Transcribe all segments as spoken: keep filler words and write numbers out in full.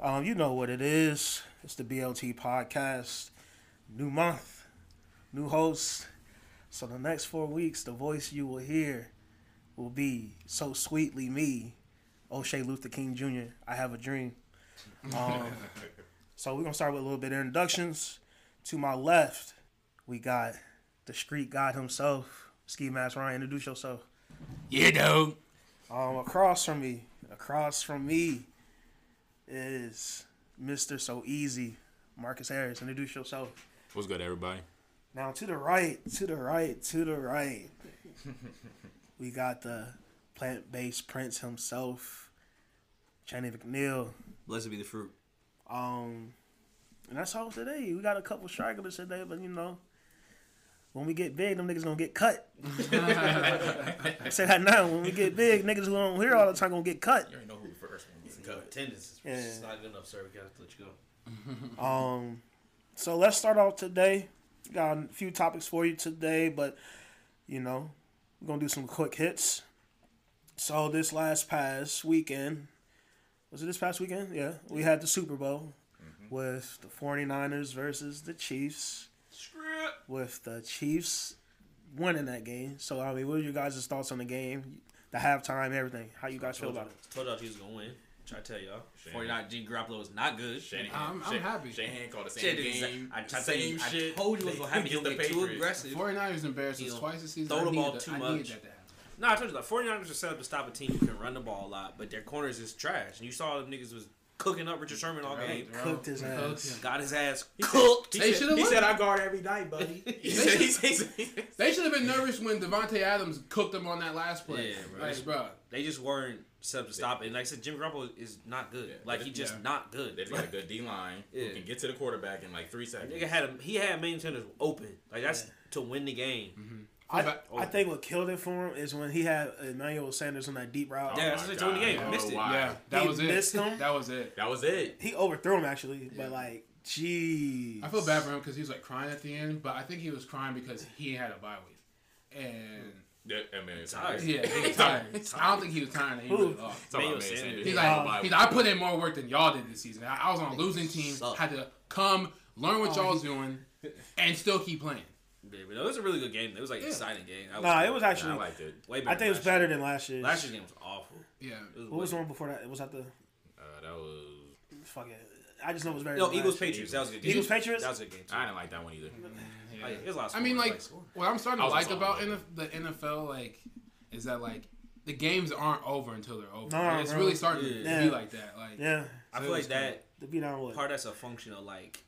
Um, you know what it is. It's the B L T podcast. New month, new host. So the next four weeks, the voice you will hear will be so sweetly me, O'Shea Luther King Junior I have a dream. Um, so we're going to start with a little bit of introductions. To my left, we got the street god himself, Ski Mask Ryan. Introduce yourself. Yeah, dude. Um, across from me, across from me is Mister So Easy, Marcus Harris. Introduce yourself. What's good, everybody? Now, to the right, to the right, to the right, we got the plant-based prince himself, Channing McNeil. Blessed be the fruit. Um, and that's all today. We got a couple stragglers today, but, you know, when we get big, them niggas gonna get cut. I say that now. When we get big, niggas who don't hear all the time gonna get cut. You already know who the first one is. Cut. Attendance is yeah. not good enough, sir. We gotta let you go. Um, so let's start off today. Got a few topics for you today, but, you know, we're gonna do some quick hits. So this last past weekend, was it this past weekend? Yeah. We had the Super Bowl mm-hmm. with the forty-niners versus the Chiefs. With the Chiefs winning that game. So, I mean, what are your guys' thoughts on the game, the halftime, everything? How you guys feel about it? Told y'all he was going to win. Try to tell y'all. forty-nine G Garoppolo is not good. Shanahan. I'm, I'm Shanahan. happy. Shanahan called the same Shanahan. game. I, I, same I, shit. I told you it was going to happen. He'll get too aggressive. forty-niners embarrassed us twice this season. Throw the ball too much. No, I told you that. forty-niners are set up to stop a team who can run the ball a lot, but their corners is trash. And you saw them niggas was cooking up Richard Sherman all game. Cooked his ass. Got his ass cooked. He said, he said I guard every night, buddy. He said, he said, he said, he said. They should have been nervous when Devontae Adams cooked them on that last play. Yeah, bro. Like, bro. They just weren't set up to stop it. And like I said, Jimmy Garoppolo is not good. Yeah, like, he's just yeah. not good. They've got a good D-line yeah. who can get to the quarterback in like three seconds. Nigga had a, he had maintainers open. Like, that's yeah. to win the game. Mm-hmm. I, I think what killed it for him is when he had Emmanuel Sanders on that deep route. Yeah, that's the game. Oh, missed it. Wow. Yeah, that he was it. Missed him. That was it. That was it. He overthrew him actually, yeah. but like, jeez. I feel bad for him because he was like crying at the end, but I think he was crying because he had a bye week, and yeah, I mean, it's tired. Yeah, he was tired. I don't think he was tired. He was like, oh. Sanders. He's like, um, he's like, I put in more work than y'all did this season. I, I was on a losing team, sucked. Had to come learn what oh, y'all was doing, and still keep playing. Baby, no, it was a really good game. It was like an yeah. exciting game. I nah, it was actually. I liked it. Way better I think it was better year. than last year. Last year's game was awful. Yeah. Was what was the one before that? Was that the? Uh, that was. Fuck it. I just know it was better. No, than Eagles Patriots. That was a good game. Eagles Patriots. That was a good game too. I didn't like that one either. Yeah. I, it was a lot I mean, like, what I'm starting to like about N F L, the N F L, like, is that like the games aren't over until they're over. Nah, it's bro. really starting yeah. to yeah. be like that. Like, yeah, so I feel like that. Cool. Part what? That's a function of like.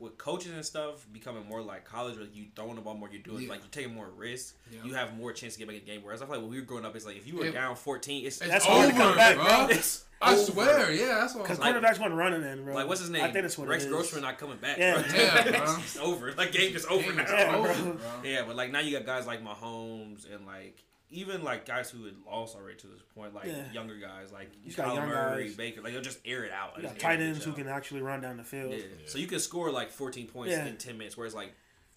With coaches and stuff becoming more like college, where you throwing the ball more, you're doing yeah. like you're taking more risks, yeah. you have more chance to get back in the game. Whereas I feel like when we were growing up, it's like if you were it, down fourteen, it's, it's that's over, hard to come back, bro. It's I over. swear, yeah, that's what. Because like, quarterbacks weren't running in, bro. Like what's his name? I think that's what Rex Grossman not coming back. Yeah, bro. yeah, bro. It's over. That game is over now. Yeah, bro. yeah, but like now you got guys like Mahomes and like. Even like guys who had lost already to this point, like yeah. younger guys, like Kyler Murray, guys. Baker, like they'll just air it out. Like, tight ends who can actually run down the field. Yeah. Yeah. So you can score like fourteen points yeah. in ten minutes, whereas like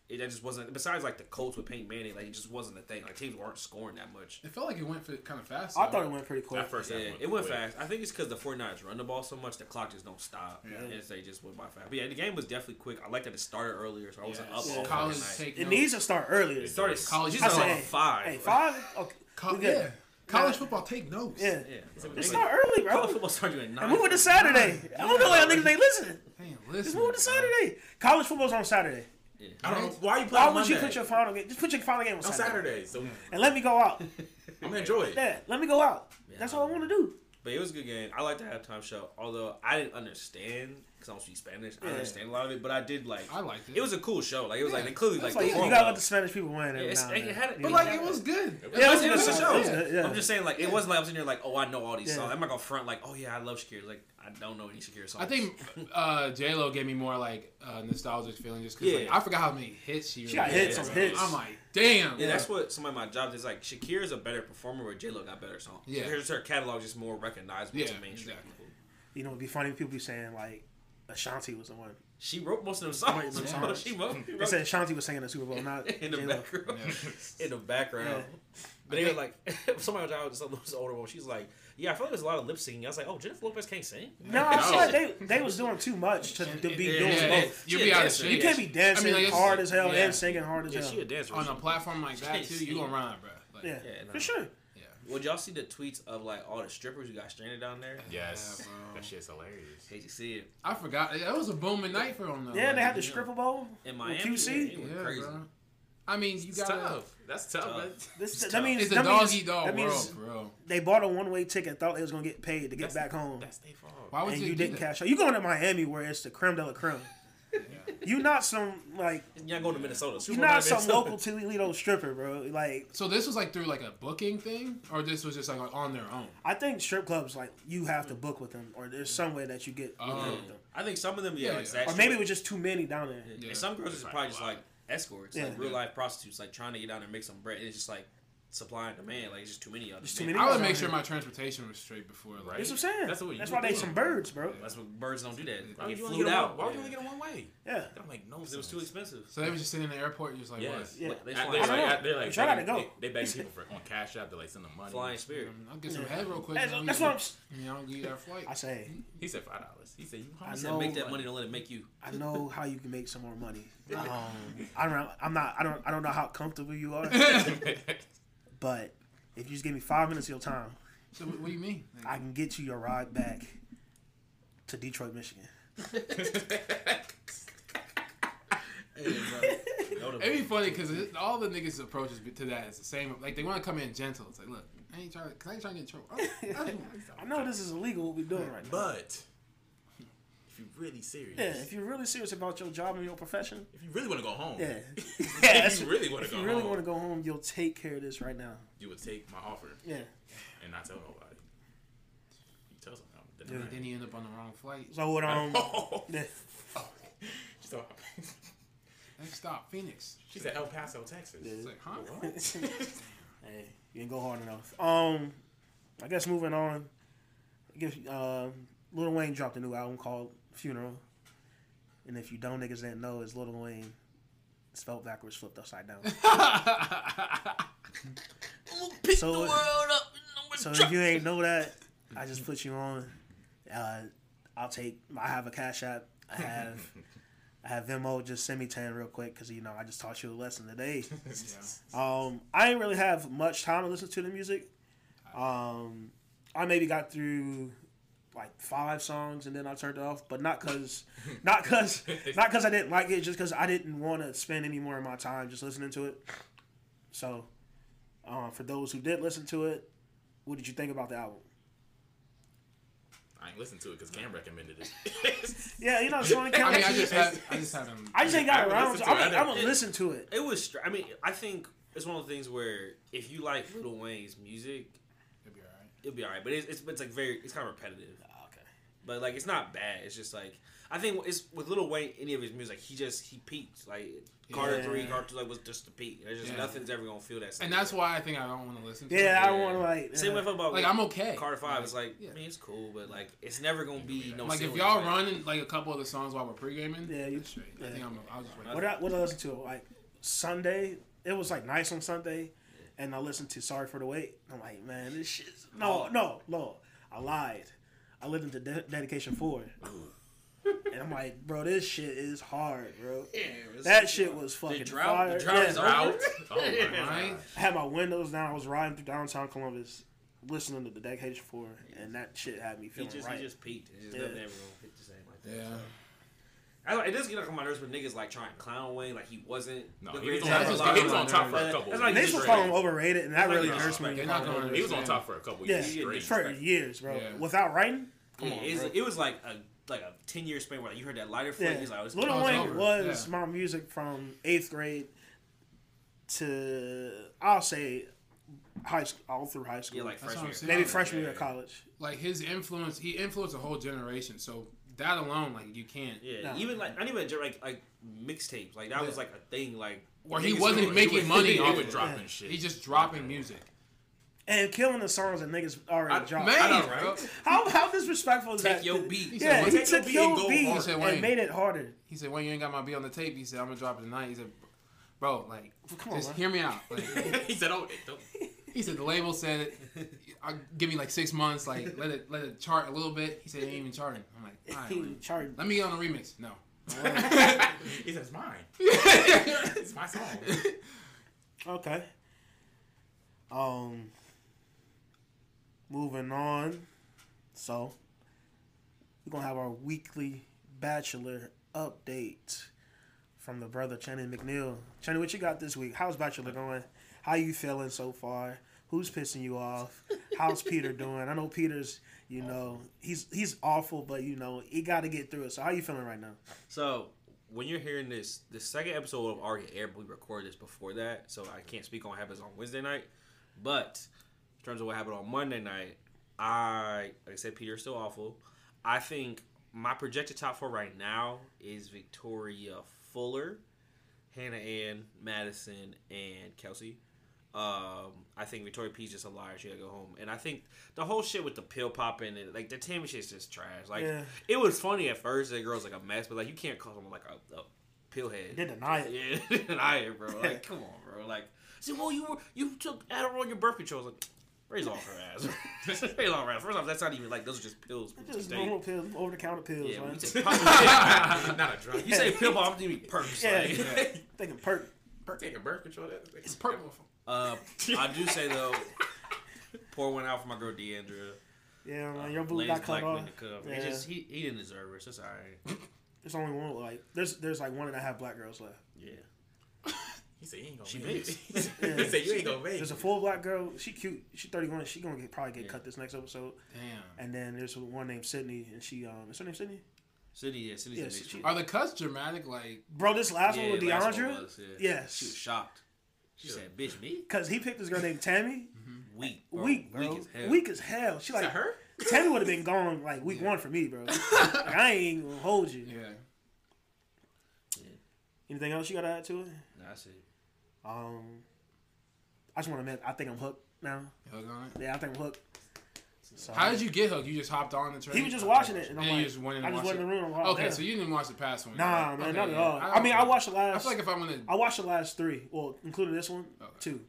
it that just wasn't. Besides like the Colts with Peyton Manning, like it just wasn't a thing. Like teams weren't scoring that much. It felt like it went kind of fast. Though. I thought it went pretty quick. That first yeah, went it went quick. fast. I think it's because the forty-niners run the ball so much, the clock just don't stop, yeah. and they just went by fast. But yeah, the game was definitely quick. I liked that it started earlier, so I wasn't yes. up yeah. all night. It needs to start earlier. It started college. It started at five. Hey, five. Okay. Co- yeah. College yeah. football, take notes. Yeah, yeah. Bro. It's not early, bro. College football starts at nine. Moving to Saturday. I don't know why y'all niggas ain't listening. Just moving to Saturday. College football's on Saturday. Yeah. I don't know. Why you playing Why would Monday? You put your final game? Just put your final game on Saturday. On Saturday. So. And let me go out. I'm going to enjoy it. Yeah, let me go out. Yeah, that's all I want to do. But it was a good game. I liked the halftime show. Although I didn't understand, because I don't speak Spanish. Yeah. I understand a lot of it. But I did like. I liked it. It was a cool show. Like It was yeah. like, clearly like. like you got to let the Spanish people win. Yeah, it's, it had it, but like, it was good. It was, yeah, it was, it was a show. Yeah, yeah. I'm just saying, like, yeah. it wasn't like I was in there like, oh, I know all these yeah. songs. I'm not going to front like, oh, yeah, I love Shakira. Like. I don't know any Shakira songs. I think uh, J-Lo gave me more like uh, nostalgic feeling just because yeah. like, I forgot how many hits she, she got really hits on hits. I'm like, damn. Yeah, that's what some of my jobs is like. Shakira's a better performer, where J-Lo got better songs. Yeah, here's her catalog just more recognizable yeah, to mainstream. Exactly. You know, it'd be funny if people be saying like Ashanti was the one. She wrote most of them songs. Yeah. songs. She wrote. They said Ashanti was singing the Super Bowl, not in the J-Lo. Background. Yeah. In the background, yeah. But they were like, somebody was just a little older one. She's like. Yeah, I feel like there's a lot of lip syncing. I was like, oh, Jennifer Lopez can't sing? No, I feel like they, they was doing too much to, to be yeah, doing yeah, both. You, be out of you can't be dancing I mean, like, hard as hell yeah. and singing hard as yeah, hell. She a dancer. On a platform like that, too, you going to run, bro. Like, yeah, yeah no. for sure. Well, y'all see the tweets of like all the strippers who got stranded down there? Yes, yeah, bro. That shit's hilarious. Hate to see it. I forgot. That was a booming night for them though. Yeah, like, they had the stripper bowl in Miami. Q C, yeah, it went crazy. Bro. I mean, you got tough. That's tough. tough. This, that tough. means it's a dog eat dog world, bro. They bought a one way ticket, thought they was gonna get paid to get that's, back home. That's their fault. Why would and you, you didn't that? cash out? You going to Miami where it's the creme de la creme. Yeah. You not some like y'all go to Minnesota. Super you not Minnesota. some local Toledo stripper, bro. Like so, this was like through like a booking thing, or this was just like on their own. I think strip clubs like you have to book with them, or there's some way that you get um, with them. I think some of them, yeah, yeah. Exactly. Or maybe it was just too many down there. Yeah. Yeah. And some girls it's are probably just like escorts, yeah. like real life prostitutes, like trying to get down there and make some bread. And it's just like supply and demand. Like it's just too many of them. I would make sure my transportation was straight before. Like, that's what I'm saying. That's, what that's why they some birds, bro. Yeah. That's what birds don't do that. Why would you only get out? Why would you only get one way? Yeah, that make no sense. It was too expensive. So they were just sitting in the airport. And just like, yeah. what? Yeah, they like, they're like trying to go. They, they beg people for on cash out to like send them money. Flying Spirit. I mean, I'll get some yeah. head real quick. That's, that's what I'm. You know, get that flight. I say. He said five dollars. He said you probably said make that money. Don't let it make you. I know how you can make some more money. Um, I don't. I'm not. I don't. I don't know how comfortable you are. But if you just give me five minutes of your time, so what do you mean? Like, I can get you your ride back to Detroit, Michigan. hey, It'd be funny because all the niggas' approaches to that is the same. Like they want to come in gentle. It's like, look, I ain't trying. Cause I ain't trying to get in trouble. I, I, I know this is illegal. What we doing right now? But if you're really serious, yeah. If you're really serious about your job and your profession, if you really want to go home, yeah. yeah if you really want to go home, if you really want to go home, you'll take care of this right now. You would take my offer, yeah, and not tell nobody. You tell someone, then, yeah. then you end up on the wrong flight. So what? Um, yeah. oh, stop. Next stop, Phoenix. She's at El Paso, Texas. Yeah. It's like, huh? What? Hey, you didn't go hard enough. Um, I guess moving on. I guess uh, Lil Wayne dropped a new album called Funeral, and if you don't niggas didn't know, it's Lil Wayne spelled backwards, flipped upside down. Pick so, the world up and so if you ain't know that, I just put you on. Uh, I'll take. I have a Cash App. I have. I have Venmo. Just send me ten real quick because you know I just taught you a lesson today. yeah. Um, I ain't really have much time to listen to the music. Um, I maybe got through like five songs and then I turned it off, but not cause, not cause, not cause I didn't like it, just cause I didn't want to spend any more of my time just listening to it. So, um, for those who did listen to it, what did you think about the album? I ain't listened to it because Cam recommended it. yeah, you know, it's only Cam. I mean, I just, had, I just haven't. I just ain't got around. So I'm gonna, I'm gonna listen to it. It was. I mean, I think it's one of the things where if you like Lil Wayne's music, it'll be alright. It'll be alright, but it's, it's it's like very it's kind of repetitive. Oh, okay, but like it's not bad. It's just like I think it's with Lil Wayne. Any of his music, he just he peaked. Like Carter yeah. three, Carter two, like was just the peak. There's just yeah. nothing's ever gonna feel that. Same and that's way. Why I think I don't want to listen. to yeah, it. Yeah, I don't want to like yeah. same way about like I'm okay. Carter five is like yeah. I mean it's cool, but like it's never gonna be no. Like if y'all running like a couple of the songs while we're pre-gaming, yeah, you straight. Yeah. I think I'm. I'll just wait. What I, what I listened to like Sunday? It was like nice on Sunday. And I listened to Sorry for the Wait. I'm like, man, this shit's... No, no, no. I lied. I listened to De- Dedication four. And I'm like, bro, this shit is hard, bro. Yeah, that shit was fucking drought, fire. The Drought yeah. is out. Oh, I had my windows down. I was riding through downtown Columbus listening to the Dedication four. Yeah. And that shit had me feeling he just, right. He just peaked. It just yeah. doesn't ever hit the same like that. Yeah. So. It doesn't get like on my nerves when niggas like trying to clown Wayne like he wasn't. No, he was, yeah, was, he was on top for a couple. That's like niggas was calling him overrated, and that really hurts me. He was on top for a couple years. Yeah, for years, bro. Yeah. Without writing, come yeah, on, bro. It was like a like a ten year span where like, you heard that lighter flame. Yeah. He's like, was Lil Wayne was yeah. my music from eighth grade to I'll say. High school, all through high school, yeah, like freshman, maybe freshman year of college. Like his influence, he influenced a whole generation. So that alone, like you can't. Yeah, no. even like I didn't even like like mixtapes. Like that yeah. was like a thing. Like where he wasn't making he money off of dropping yeah. shit. He's just dropping yeah. music and killing the songs that niggas already dropped. I know, right? how how disrespectful is that? Take your beat. He yeah, said, he took your beat, beat and, said, and made it harder. He said, "When you ain't got my beat on the tape," he said, "I'm gonna drop it tonight." He said, "Bro, like, come on, just bro. hear me out." Like, he said, "Oh, don't." He said the label said, give me like six months, like let it let it chart a little bit. He said it ain't even charting. I'm like, all right, ain't charting. Let me get on a remix. No. He said it's mine. It's my song. Okay. Um. Moving on. So we're gonna have our weekly Bachelor update from the brother Channing McNeil. Channing, what you got this week? How's Bachelor going? How you feeling so far? Who's pissing you off? How's Peter doing? I know Peter's, you know, he's he's awful, but, you know, he got to get through it. So how you feeling right now? So when you're hearing this, the second episode will have already aired, but we recorded this before that, so I can't speak on what happens on Wednesday night. But in terms of what happened on Monday night, I, like I said, Peter's still awful. I think my projected top four right now is Victoria Fuller, Hannah Ann, Madison, and Kelsey. Um, I think Victoria P's just a liar. She gotta go home. And I think the whole shit with the pill popping and like the Tammy shit's just trash. Like yeah. It was funny at first. That girl's like a mess, but like you can't call someone like a, a pill head. They deny it. Yeah, they deny it, bro. Like come on, bro. Like see, well you were, you took Adderall on your birth control. Like raise off her ass. Raise off her ass. First off, that's not even like those are just pills. Just normal pills, over the counter pills. Yeah, right? Say not a drug. You say pill, but I'm thinking perks. Yeah, like. Yeah. Thinking perk. Perk taking birth control. It's purple. Uh, I do say though, pour one out for my girl Deandra. Yeah, man, uh, your boo got cut off. Yeah. He just he, he didn't deserve it. So it's alright. There's only one like there's there's like one and a half black girls left. Yeah. He said you ain't gonna. She bakes. Yeah. He said you ain't gonna make. There's a full black girl. She cute. She thirty-one. She gonna get, probably get yeah. cut this next episode. Damn. And then there's one named Sydney, and she um is her name Sydney? Sydney, yeah, Sydney's yeah, the she, she, are the cuts dramatic? Like bro, this last yeah, one with Deandra. One was, yeah. Yes, she was shocked. She sure. said, "Bitch, me." Because he picked this girl named Tammy. Mm-hmm. Weak, bro. weak, bro. Weak as hell. Weak as hell. She Is like that her. Tammy would have been gone like week yeah. one for me, bro. Like, I ain't gonna hold you. Yeah. yeah. Anything else you gotta add to it? Nah, I see. Um, I just want to admit, I think I'm hooked now. You hooked on it? Yeah, I think I'm hooked. So, how did you get hooked? You just hopped on the train? He was just watching it. And I'm and like, you just went in I just went in the room and watched it. Okay, yeah. So you didn't watch the past one. Nah, right? man, okay, not at yeah. all. I, I mean, know. I watched the last... I feel like if I'm going to... I watched the last three. Well, including this one, okay. two.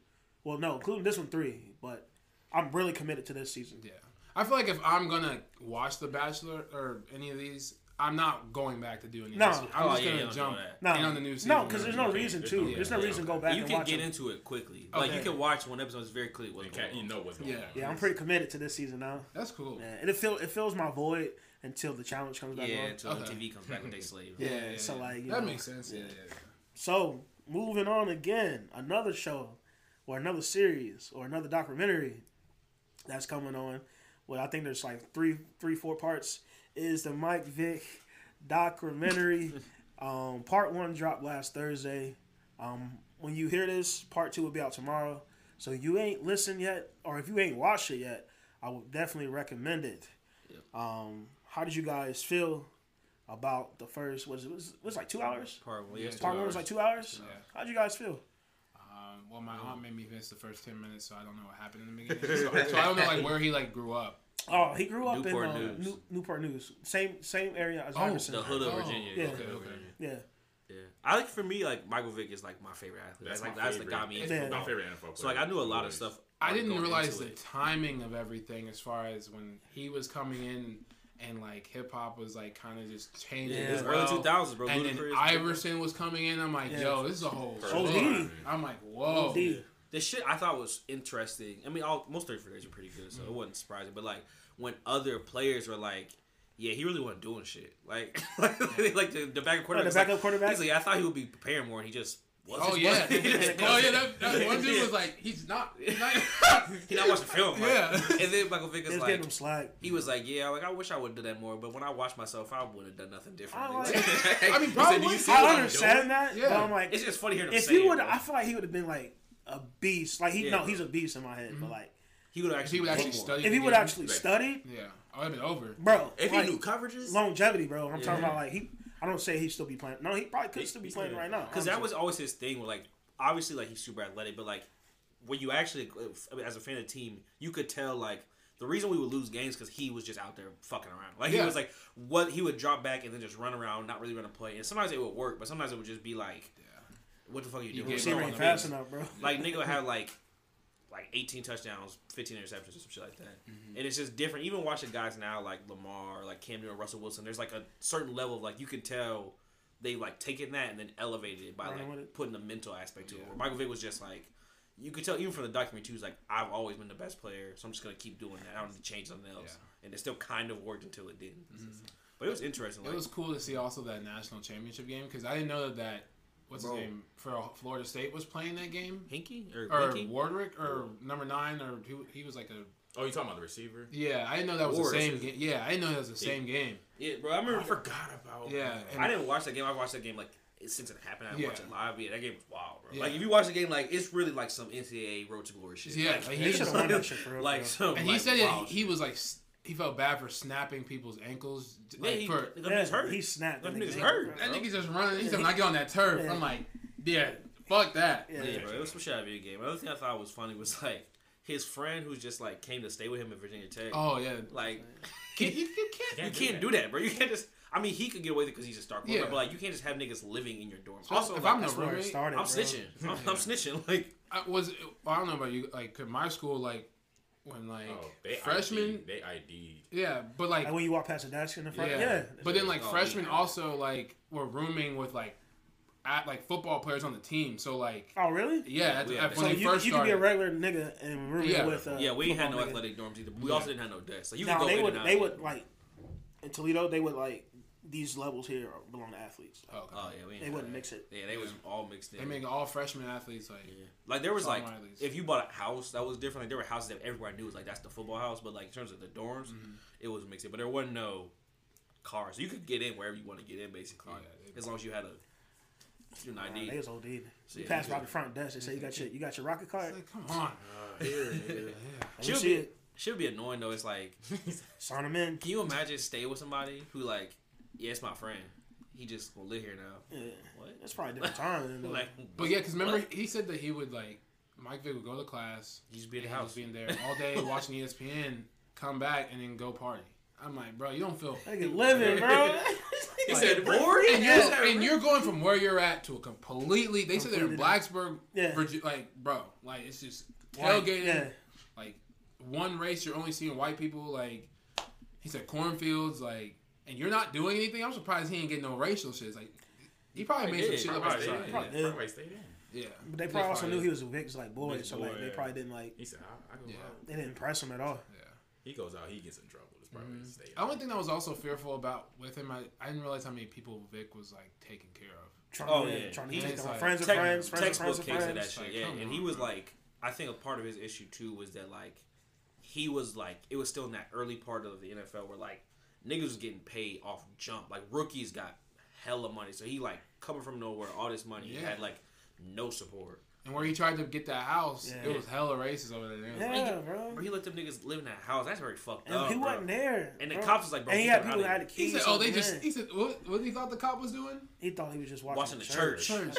Well, no, including this one, three. But I'm really committed to this season. Yeah. I feel like if I'm going to watch The Bachelor or any of these, I'm not going back to do any no. of this. I'm oh, just yeah, going to jump no. in on the new season. No, because there's no reason to. Yeah, there's no yeah, reason to okay. go back you and watch You can get them. into it quickly. Okay. Like, you can watch one episode. It's very clear what's going on. You know what's going yeah. on. Yeah, I'm pretty committed to this season now. That's cool. Yeah, and it, fill, it fills my void until the challenge comes back yeah, on. Yeah, until okay. the T V comes back when they slave. Yeah, yeah, yeah, so like... You that know, makes sense. Yeah, yeah, yeah. So, moving on again. Another show or another series or another documentary that's coming on. Well, I think there's like three, three, four parts. Is the Mike Vick documentary. um, part one dropped last Thursday. Um, when you hear this, part two will be out tomorrow. So you ain't listened yet, or if you ain't watched it yet, I would definitely recommend it. Yep. Um, how did you guys feel about the first, was it was, was it like two hours? Part one, yes, Part one was like two hours? Yeah. How did you guys feel? Um, well, my aunt made me miss the first ten minutes, so I don't know what happened in the beginning. So, so I don't know like where he like grew up. Oh, he grew up Newport in uh, News. New, Newport News, same same area as oh, Iverson. The hood of Virginia. Oh, yeah. Okay, okay. yeah, yeah. I like for me like Michael Vick is like my favorite athlete. That's, that's my like favorite. That's like got me. Yeah. My favorite N F L player. So like I knew a lot of stuff. I didn't realize the it. timing of everything as far as when he was coming in and like hip hop was like kind of just changing. Yeah, well. Early two thousands, bro. And Ludacris, then Iverson was coming in. I'm like, yeah. yo, this is a whole. O D. I'm like, whoa. O D. The shit I thought was interesting. I mean, all most thirty for days are pretty good, so it wasn't surprising. But like when other players were like, "Yeah, he really wasn't doing shit." Like, like, like the, the backup quarterback. Like the backup like, quarterback. He's like, "I thought he would be preparing more," and he just wasn't. Oh yeah, oh yeah. That, that one dude was like, "He's not. He's not, he not watching film." Like. Yeah. And then Michael Vick is like, slack. He was like, "Yeah, like I wish I would do that more, but when I watched myself, I would have done nothing differently." I, like, I mean, probably. Said, I understand that. Yeah. But I'm like, it's just funny hearing him if say. If he would, I feel like he would have been like. A beast, like he yeah, no, he's a beast in my head, mm-hmm. but like he would actually, he would actually study. If he would actually study, yeah, I would have been over, bro. If like, he knew coverages, longevity, bro. I'm yeah. talking about like he. I don't say he'd still be playing. No, he probably could he, still be playing yeah. right now. Because that was always his thing. Where like obviously, like he's super athletic, but like when you actually, as a fan of the team, you could tell like. The reason we would lose games because he was just out there fucking around. Like yeah. he was like, what he would drop back and then just run around, not really run a play. And sometimes it would work, but sometimes it would just be like. What the fuck are you doing? You can't run fast enough, bro. Like, nigga would have, like, like eighteen touchdowns, fifteen interceptions, or some shit like that. Mm-hmm. And it's just different. Even watching guys now like Lamar, like Cam Newton, Russell Wilson, there's like a certain level of like you can tell they like taken that and then elevated it by right, like putting a mental aspect to yeah. it. Where Michael Vick was just like, you could tell even from the documentary too, he's like, I've always been the best player, so I'm just gonna keep doing that. I don't need to change something else. Yeah. And it still kind of worked until it didn't. Mm-hmm. But it was interesting. It like, was cool to see also that national championship game because I didn't know that. What's Bro. his name for Florida State was playing that game? Hinkie or, or Wardrick or number nine or who, he was like a. Oh, you talking about the receiver? Yeah, I didn't know that was Ward, the same game. Yeah, I didn't know that was the yeah. same game. Yeah, bro, I remember. I forgot about. Yeah, I didn't watch that game. I watched that game like since it happened. I yeah. watched it live. Yeah, that game was wild, bro. Yeah. Like if you watch the game, like it's really like some N C A A road to glory shit. Yeah, like, like he should have won that shit, bro. Like so, and like, he said that he, he was like. St- He felt bad for snapping people's ankles. Like, yeah, he, for, yeah, hurt. He snapped. That nigga's hurt. That nigga's just running. He's not getting on that turf. Yeah. I'm like, yeah, fuck that. Yeah, yeah bro. It was supposed to be a game. Another thing I thought was funny was like his friend who's just like came to stay with him in Virginia Tech. Oh yeah. Like you, you can't you can't do that, bro. You can't just. I mean, he could get away with it because he's a star player, yeah. but like you can't just have niggas living in your dorm. So also, if like, I'm the roommate, started, I'm bro. snitching. I'm, I'm snitching. Like I was. I don't know about you. Like, could my school like. When like oh, they freshmen, I D, they I D'd. Yeah, but like and when you walk past the desk in the front, yeah. yeah. But then like oh, freshmen yeah. also like were rooming with like at like football players on the team. So like oh really? Yeah. yeah. At, at, so when you, they first you could be a regular nigga and rooming yeah. with uh, yeah. We ain't had no nigga. athletic dorms either. But we yeah. also didn't have no desks. So you now, could go they would they out. would like in Toledo they would like. These levels here belong to athletes. Oh, okay. oh yeah, we they wouldn't that. mix it. Yeah, they yeah. was all mixed in. They make all freshmen athletes like. Yeah. Like there was like athletes. If you bought a house that was different. Like there were houses that everybody knew was like that's the football house, but like in terms of the dorms, mm-hmm. it was mixed in. But there wasn't no cars, so you could get in wherever you want to get in basically, oh, yeah, as long as you had a an I D. They was O D. So, you yeah, passed by the front desk and say you got your you got your rocket card. Like, come on, uh, yeah, yeah, yeah. She'll see be, it. She'll be annoying though. It's like sign them in. Can you imagine staying with somebody who like. Yeah, it's my friend. He just gonna live here now. Yeah. What? That's probably a different time. Like, but yeah, because remember, what? he said that he would, like, Mike Vick would go to class. He'd just be in the house. He'd just be in there all day watching E S P N, come back, and then go party. I'm like, bro, you don't feel... Like, living, bro. He like, said, bored? And, yeah. and you're going from where you're at to a completely... They said they're in Blacksburg, yeah. Virginia. Like, bro, like, it's just tailgating. Yeah. Like, one race, you're only seeing white people. Like, he said cornfields, like... And you're not doing anything. I'm surprised he ain't getting no racial shit. It's like he probably made some shit up. Probably, probably, probably, yeah. probably stayed in. Yeah, but they probably, probably also probably knew he was a Vic's like boy, so like boy, they yeah. probably didn't like. He said, I, I go yeah. out. They didn't impress him at all. Yeah, he goes out, he gets in trouble. It's probably mm-hmm. stay. The only thing I was also fearful about with him, I, I didn't realize how many people Vic was like taking care of. Trying oh to, yeah, trying to take them like, friends of friends, friends of friends of that shit. Like, yeah, and on, he was bro. like, I think a part of his issue too was that like he was like it was still in that early part of the N F L where like. Niggas was getting paid off jump. Like, rookies got hella money. So, he, like, coming from nowhere, all this money. Yeah. He had, like, no support. And where he tried to get that house, yeah. it was hella racist over there. Yeah, like, bro. He let them niggas live in that house. That's very fucked and up, he wasn't bro. there. And the bro. cops was like, bro. And he had people that had the keys. He said, oh, they just... He said, what, what he thought the cop was doing? He thought he was just watching, watching the church. church.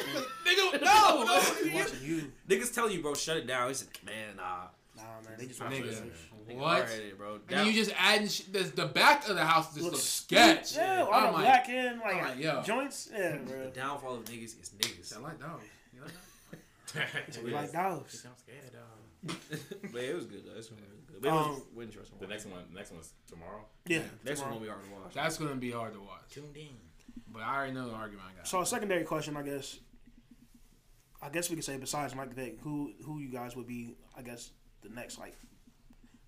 Nigga, no! no. He's watching you. Niggas telling you, bro, shut it down. He said, man, nah. Nah, man. They just watching the What? It, bro. And then you just adding sh- the back of the house just looks sketch. Yeah, all the like, black end, like, like yo. joints. Yeah, bro. The downfall of niggas is niggas. I like dogs. You like dogs? We like dogs. I'm scared, dog. But it was good, though. This one was good. Um, it was interesting. The next one, the next one's tomorrow? Yeah. yeah next tomorrow. one will be hard to watch. That's going to be hard to watch. Tuned in. But I already know the argument I got. So, a secondary question, I guess. I guess we could say, besides Mike Vick, who, who you guys would be, I guess, the next, like,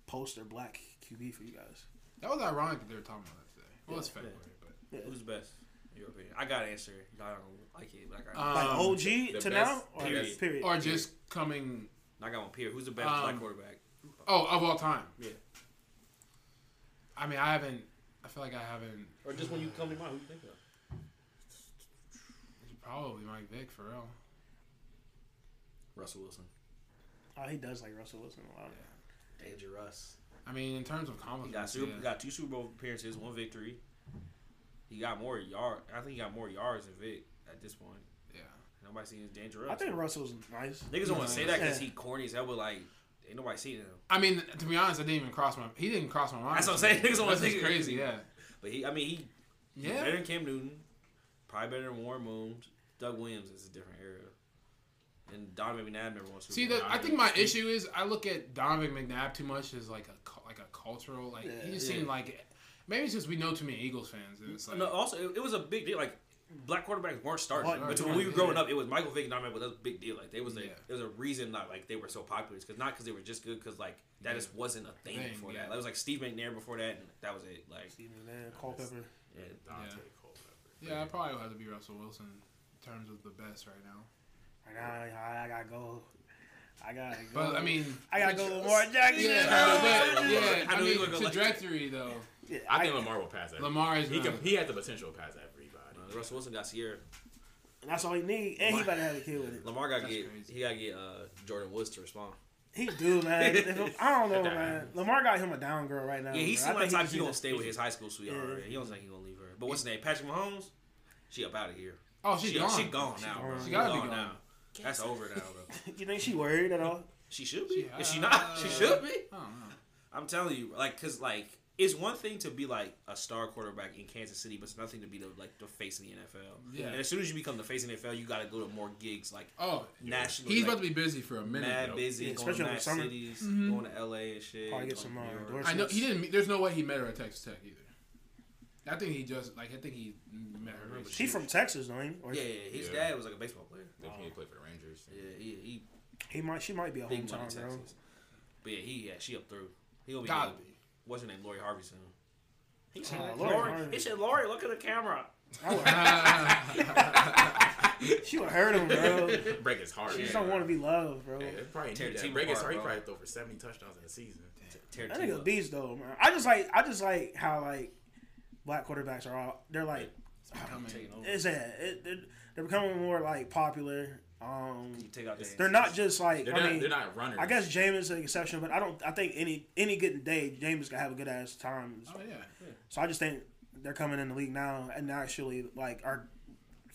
poster black Q B for you guys. That was ironic that they were talking about that today. Well, yeah, it's February, yeah. but yeah. who's the best in your opinion? I got an answer. I don't like it, but I got an um, answer. Like O G to now, or period. period, or just period. coming. I got one. Period. Who's the best um, black quarterback? Oh, of all time. Yeah. I mean, I haven't. I feel like I haven't. Or just when you come to mind, who you think of? It's probably Mike Vick for real. Russell Wilson. Oh, he does like Russell Wilson a lot. Yeah. Dangerous. I mean, in terms of confidence, he got, super, yeah. got two Super Bowl appearances, one victory. He got more yard. I think he got more yards than Vic at this point. Yeah, nobody seen his Dangerous. I think Russell's nice. Niggas don't want to say that because yeah. he corny as hell, but like, ain't nobody seen him. I mean, to be honest, I didn't even cross my. He didn't cross my mind. That's what I'm saying. Niggas don't want to say crazy. Yeah, but he. I mean, he. Yeah. Better than Cam Newton. Probably better than Warren Moon. Doug Williams is a different era. And Donovan McNabb never won a Super See, Bowl. See, I think my Steve. issue is I look at Donovan McNabb too much as like a like a cultural like yeah, he just yeah. seemed like maybe it's just we know too many Eagles fans. And it's like, no, also it, it was a big deal. Like black quarterbacks weren't starting, oh, but when we were growing yeah. up, it was Michael Vick and Donovan. But that was a big deal. Like they was yeah. a there was a reason not like they were so popular. It's because not because they were just good, because like that yeah. just wasn't a thing, thing before yeah. that. That was like Steve McNair before that, and that was it. Like Steve McNair, Culpepper, yeah, Dante yeah. Culpepper. Yeah, I probably would have to be Russell Wilson in terms of the best right now. Right now, I, I gotta go. I gotta go. But I mean, I gotta go Lamar Jackson. Yeah, yeah. yeah. I, I mean, trajectory like, though. Yeah, I, I think Lamar will pass that. Lamar is he, can, he has the potential to pass everybody. Uh, Russell Wilson got Sierra. And that's all he needs. And Lamar, he better have a kid with it. Lamar gotta get. Crazy. He gotta get uh, Jordan Woods to respond. He do, man. I don't know, man. Lamar got him a down girl right now. Yeah, he seems like he, he gonna stay with his high school sweetheart. Yeah. Right? He don't think he gonna leave her. But what's his name? Patrick Mahomes. She up out of here. Oh, she's she, gone. She gone now, bro. She, she gotta gone be gone now. That's over now, bro. You think she worried at all? She should be. She, uh, Is she not? She should be. I don't know. I'm telling you, like, cause like it's one thing to be like a star quarterback in Kansas City, but it's nothing to be the like the face of the N F L. Yeah. And as soon as you become the face of the N F L, you gotta go to more gigs, like oh nationally. He's like, about to be busy for a minute. Mad though. busy, yeah, going to mad cities, mm-hmm. going to L A and shit. Probably get some more. I know he didn't. There's no way he met her at Texas Tech either. I think he just like I think he met her. She from Texas, though. Ain't or yeah, yeah, his yeah. dad was like a baseball player. Oh. He played for the Rangers. Yeah, he he, he might she might be a hometown girl. But yeah, he yeah she up through. He'll be. Gotta be. What's her name? Lori Harvey soon. He said uh, Lori. Lori he said Lori, look at the camera. She would hurt him, bro. Break his heart. She just don't want to be loved, bro. Yeah, probably tear that. Break his heart. He probably throw for seventy touchdowns in a season. I think a beast though, man. I just like I just like how like. Black quarterbacks are all, they're like, it's, oh, man, it's that, it, they're, they're becoming more like popular. Um, take out they're not just like, they're I not, mean, they're not runners. I guess Jameis is an exception, but I don't, I think any any good day, Jameis can have a good ass time. So, oh, yeah, yeah. So I just think they're coming in the league now and actually like are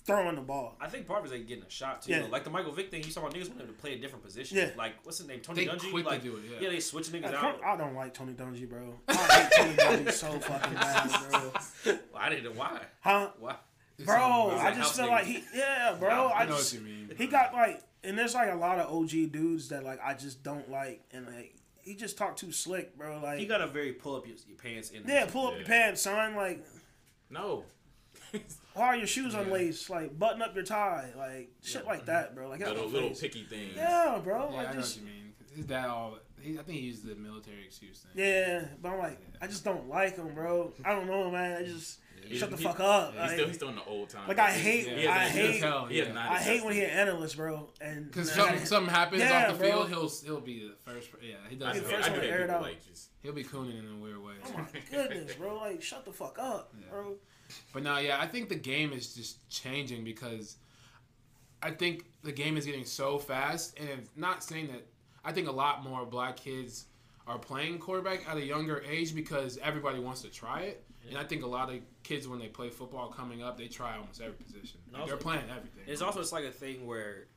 throwing the ball. I think part of it is like getting a shot too. Yeah. Like the Michael Vick thing, you saw my niggas wanted to play a different position. Yeah. Like what's his name, Tony they Dungy? Like, do it, yeah. yeah, they switch niggas I out. I don't like Tony Dungy, bro. I hate Tony Dungy so fucking bad, bro. Well, I didn't know why. Huh? Why? Bro, I just feel niggas. like he, yeah, bro. No, I, I know just, what you mean. Bro. He got like, and there's like a lot of O G dudes that like I just don't like, and like he just talked too slick, bro. Like he got a very pull up your, your pants in. Yeah, pull up yeah. your pants, son. Like, no. Why are your shoes yeah. unlaced? Like button up your tie, like shit yeah. like that, bro. Like little little picky things. Yeah, bro. Yeah, like, I know just, what you mean. His dad all. He, I think he used the military excuse thing. Yeah, but I'm like, yeah. I just don't like him, bro. I don't know, man. I just yeah. shut the he, fuck up. Yeah, he's, like, still, he's still in the old time. Like I hate, yeah. I hate, yeah. I, hate yeah. I hate when he's an analyst, bro. And because something, something happens yeah, off the bro. field, he'll he'll be the first. Yeah, he does. He'll be the first one to air it out. Like, just, he'll be cooning in a weird way. Oh my goodness, bro! Like shut the fuck up, yeah. bro. But no, yeah, I think the game is just changing because I think the game is getting so fast. And it's not saying that I think a lot more black kids are playing quarterback at a younger age because everybody wants to try it. And I think a lot of kids, when they play football coming up, they try almost every position. Like, also, they're playing everything. It's also it's like a thing where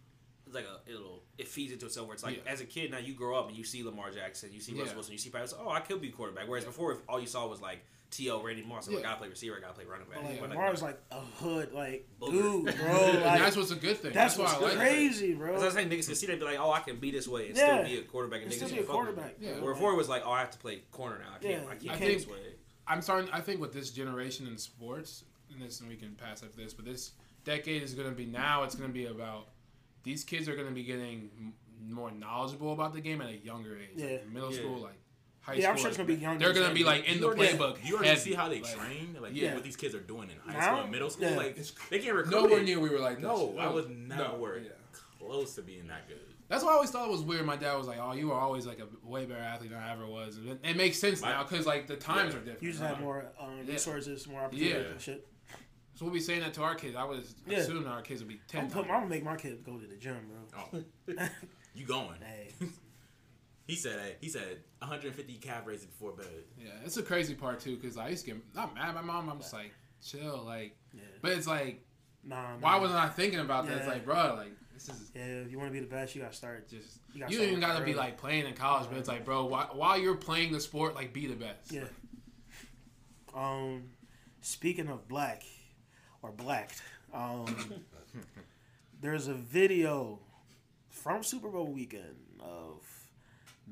it's like a it'll it feeds into itself where it's like yeah. as a kid now you grow up and you see Lamar Jackson, you see Russell yeah. Wilson, you see Pat, oh, I could be quarterback. Whereas yeah. before, if all you saw was like T O Randy Moss, yeah. I gotta play receiver, I gotta play running back. Oh, yeah. Lamar's like, like a hood, like booger. dude, bro. Like, and that's what's a good thing. That's, that's why what's I crazy, like. bro. Because I was saying niggas can see that, be like, oh, I can be this way and yeah. still be a quarterback. And, and niggas still be a quarterback. Yeah, Where right. before it was like, oh, I have to play corner now. I can't. Yeah, I can't I think, this way. I'm starting. I think with this generation in sports, and this, and we can pass after this, but this decade is gonna be now. It's gonna be about these kids are gonna be getting more knowledgeable about the game at a younger age, yeah. like middle yeah. school, like. High yeah, I'm sure it's gonna be young. They're gonna be like in the playbook. You already see how they train, like yeah. what these kids are doing in high now? school, and middle school. Yeah. Like they can't recruit. Nowhere near we were like that. No, I was nowhere no. yeah. close to being that good. That's why I always thought it was weird. My dad was like, "Oh, you were always like a way better athlete than I ever was." And it makes sense My, now because like the times yeah. are different. You just right? have more um, resources, yeah. more opportunities, yeah. and shit. So we'll be saying that to our kids. I was yeah. assuming our kids would be ten. I'm, put, I'm gonna make my kids go to the gym, bro. Oh. You going? Hey. He said he said one hundred fifty calf raises before bed. Yeah, it's a crazy part too because I used to get not mad at my mom. I'm just like chill, like. Yeah. But it's like, nah, why nah. wasn't I thinking about that? Yeah. It's like, bro, like this is. Yeah, if you want to be the best, you gotta start. Just you, gotta you even gotta be like playing in college, but it's like, bro, why, while you're playing the sport, like be the best. Yeah. um, speaking of black or blacked, um, there's a video from Super Bowl weekend of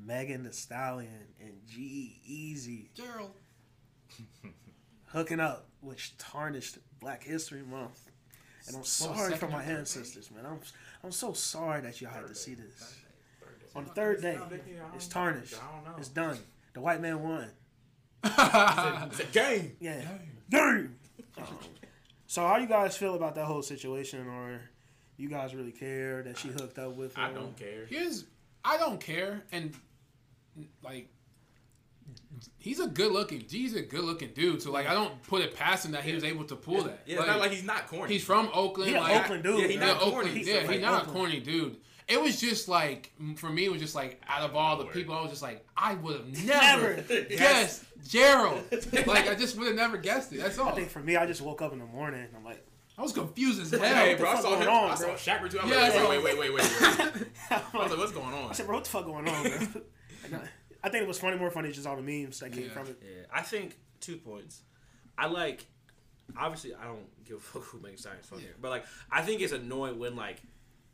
Megan Thee Stallion and G-Eazy. Gerald. Hooking up, which tarnished Black History Month. And I'm sorry for my ancestors, man. I'm I'm so sorry that y'all had to see this. On the third day, it's tarnished. It's done. The white man won. It's a game. Yeah. Game. Um, so how you guys feel about that whole situation, or you guys really care that she hooked up with her? I don't care. Here's, I don't care. And, like, he's a good-looking, G's a good-looking dude, so, like, I don't put it past him that he was able to pull that. Yeah, it's like, not like he's not corny. He's from Oakland. He's an like, Oakland dude. Yeah, he's not corny. He's yeah, he's not a corny dude. It was just like, for me, it was just like, out of all the people, I was just like, I would have never, never guessed Gerald. Like, I just would have never guessed it. That's all. I think for me, I just woke up in the morning, and I'm like, I was confused as hell. Hey, bro, I saw him. On, I saw Shakira, too. I was yeah, like, I wait, wait, wait, wait, wait, wait. I was like, what's going on? I said, bro, what the fuck going on, bro? I think it was funny, more funny, just all the memes that came yeah. from it. Yeah, I think two points. I like, obviously, I don't give a fuck who makes science funny, yeah. but like, I think it's annoying when like,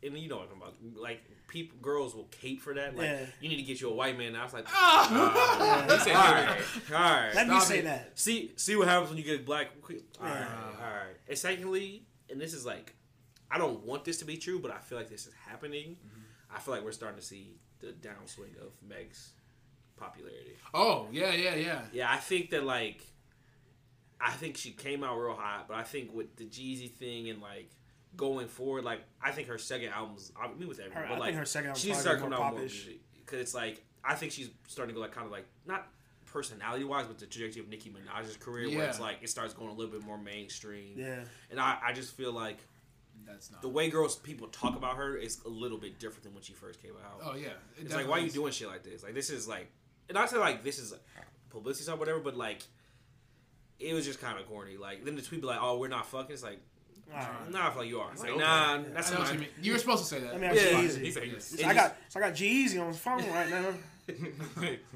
and you know what I'm about, like, people, girls will cape for that. Like, yeah. you need to get you a white man. And I was like, ah, oh. uh, yeah. all right, all right. Let Stop me say it. That. See, see what happens when you get black. All yeah. right, all right. And secondly, and this is like, I don't want this to be true, but I feel like this is happening. Mm-hmm. I feel like we're starting to see the downswing of Meg's popularity. Oh, yeah, yeah, yeah. Yeah, I think that, like, I think she came out real hot, but I think with the Jeezy thing and, like, going forward, like, I think her second album's, I mean, with everyone, her, but, I like, think her second album's she needs to start coming out more music. Because it's, like, I think she's starting to go, like, kind of, like, not personality-wise, but the trajectory of Nicki Minaj's career, yeah. where it's, like, it starts going a little bit more mainstream. Yeah. And I, I just feel like That's not the way girls people talk about her is a little bit different than when she first came out. Oh, yeah. It it's, like, why are you doing shit like this? Like, this is, like, and I say, like, this is publicity or whatever, but, like, it was just kind of corny. Like, then the tweet be like, oh, we're not fucking. It's like, nah, nah I feel like you are. It's like, like nah, okay. that's not what you mean. You were supposed to say that. I mean, yeah, easy. He's like, he's, I got, so I got G-Eazy on the phone right now.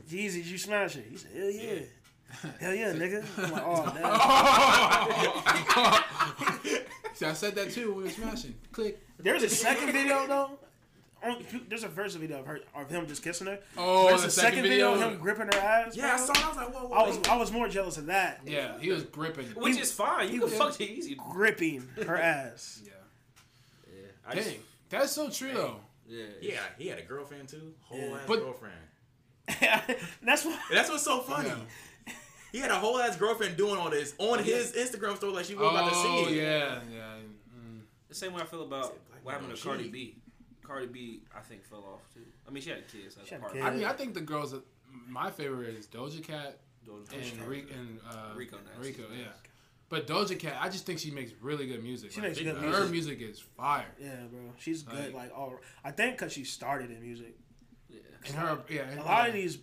G-Eazy, you smash it. He said, hell yeah. yeah. Hell yeah, nigga. I'm like, oh, damn. Oh! See, I said that, too, when we were smashing. Click. There's a second video, though. There's a first video of her, of him just kissing her. Oh, there's the a second, second video of him gripping her ass. Yeah, bro. I saw. It. I was like, whoa, whoa. I was, I was more jealous of that. Yeah, he was gripping, which he, is fine. You can fuck it easy. Gripping her ass. Yeah, yeah. I Dang, just, that's so true dang. Though. Yeah, yeah. He had a girlfriend too. Whole yeah. ass but, girlfriend. That's what. That's what's so funny. Yeah. He had a whole ass girlfriend doing all this on oh, his yeah. Instagram story, like she was oh, about to see it. Yeah, yeah. Mm. The same way I feel about what happened to Cardi B. Cardi B, I think, fell off, too. I mean, she had a kid, so that's part of it. I mean, I think the girls, that, my favorite is Doja Cat Doja and, Cat, Re- and uh, Rico. Rico, yeah. But Doja Cat, I just think she makes really good music. She like, makes good her music. Her music is fire. Yeah, bro. She's like, good. Like all. I think because she started in music. Yeah. And her, yeah and a lot yeah. of these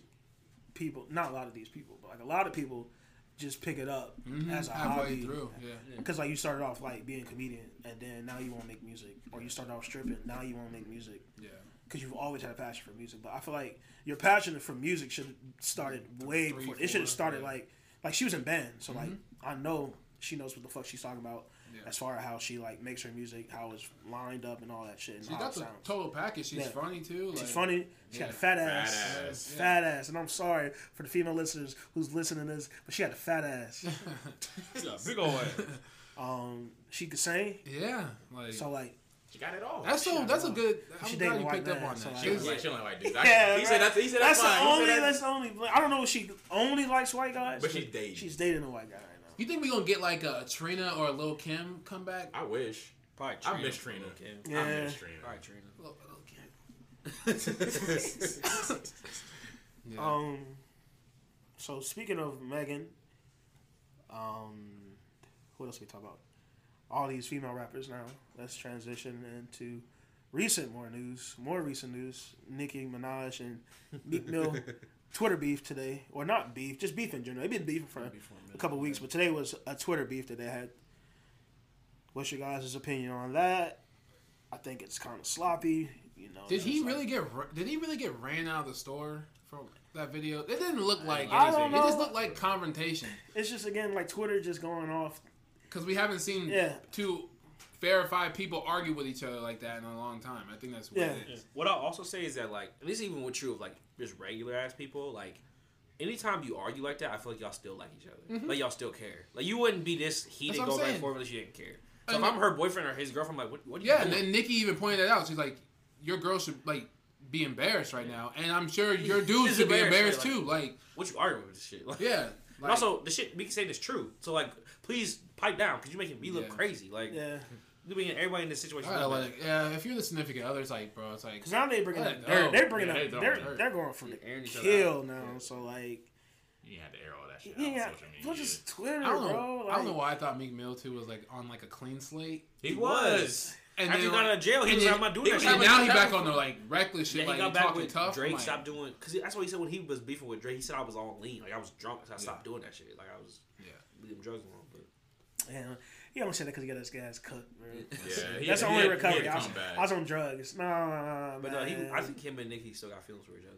people, not a lot of these people, but like a lot of people just pick it up mm-hmm. as a hobby. Through. Yeah. Because like you started off like being a comedian, and then now you want to make music, or you started off stripping, now you want to make music. Yeah. Because you've always had a passion for music, but I feel like your passion for music should have started way Three, before. Four, it should have started yeah. like like she was in band, so mm-hmm. like I know she knows what the fuck she's talking about yeah. as far as how she like makes her music, how it's lined up, and all that shit. And she got the total package. She's yeah. funny too. Like, she's funny. She yeah. got a fat ass. Fat ass. Yeah. Fat ass. And I'm sorry for the female listeners who's listening to this, but she had a fat ass. She's a big old ass. Um, she could sing. Yeah. Like so, like she got it all. That's so. That's a good. I'm glad you picked up on that. She like, she only like dudes. Yeah, he said that's. He said that's fine. Only. That's only. I don't know if she only likes white guys. But she's dating. She's dating a white guy. You think we're going to get like a Trina or a Lil Kim comeback? I wish. Probably Trina. I miss Trina. Kim. Yeah. I miss Trina. Probably Trina. Lil, Lil Kim. yeah. Um. So speaking of Megan, um, what else can we talk about? All these female rappers now. Let's transition into recent more news. More recent news. Nicki Minaj and Meek Mill. Twitter beef today, or not beef, just beef in general. They've been beefing for a, a couple of weeks, but today was a Twitter beef that they had. What's your guys' opinion on that? I think it's kind of sloppy. You know, did he really like, get? Did he really get ran out of the store from that video? It didn't look like I anything. Don't know. It just looked like confrontation. It's just again like Twitter just going off because we haven't seen yeah. two verified people argue with each other like that in a long time. I think that's what yeah. it is. What I also say is that, like, and this is even with true of, like, just regular-ass people, like, anytime you argue like that, I feel like y'all still like each other. Mm-hmm. Like, y'all still care. Like, you wouldn't be this heated go back and forth unless you didn't care. So and if I'm her boyfriend or his girlfriend, I'm like, what, what are you yeah, doing? Yeah, and then Nikki even pointed that out. She's like, your girl should, like, be embarrassed right yeah. now. And I'm sure your dude should be embarrassed, right? Like, too. Like, what you arguing with this shit? Like, yeah. Like, also, the shit we can say is true. So, like, please pipe down because you're making me look yeah. crazy. Like, yeah. you're making everybody in this situation. Right, like, yeah, if you're the significant other, it's like, bro, it's like. Because now they bringing up, they're, they're bringing yeah, up, they they're, they're going from the kill now. Yeah. So, like. You had to air all that shit yeah, out on social media. Well, just Twitter, I don't know, bro. Like, I don't know why I thought Meek Mill, too, was, like, on, like, a clean slate. He, he was. was. And after he got out of jail, he was like, "I'm not doing that shit." And now he's back on the, like, reckless shit. Yeah, he got back with Drake, stopped doing... Because that's what he said when he was beefing with Drake. He said, I was on lean. Like, I was drunk, so I stopped doing that shit. Like, I was... Yeah. Leaving drugs alone, but... Yeah. He only said that because he got his ass cooked, bro. Yeah. That's the only recovery. I was on drugs. No, no, no, But, no, he... I think him and Nikki still got feelings for each other.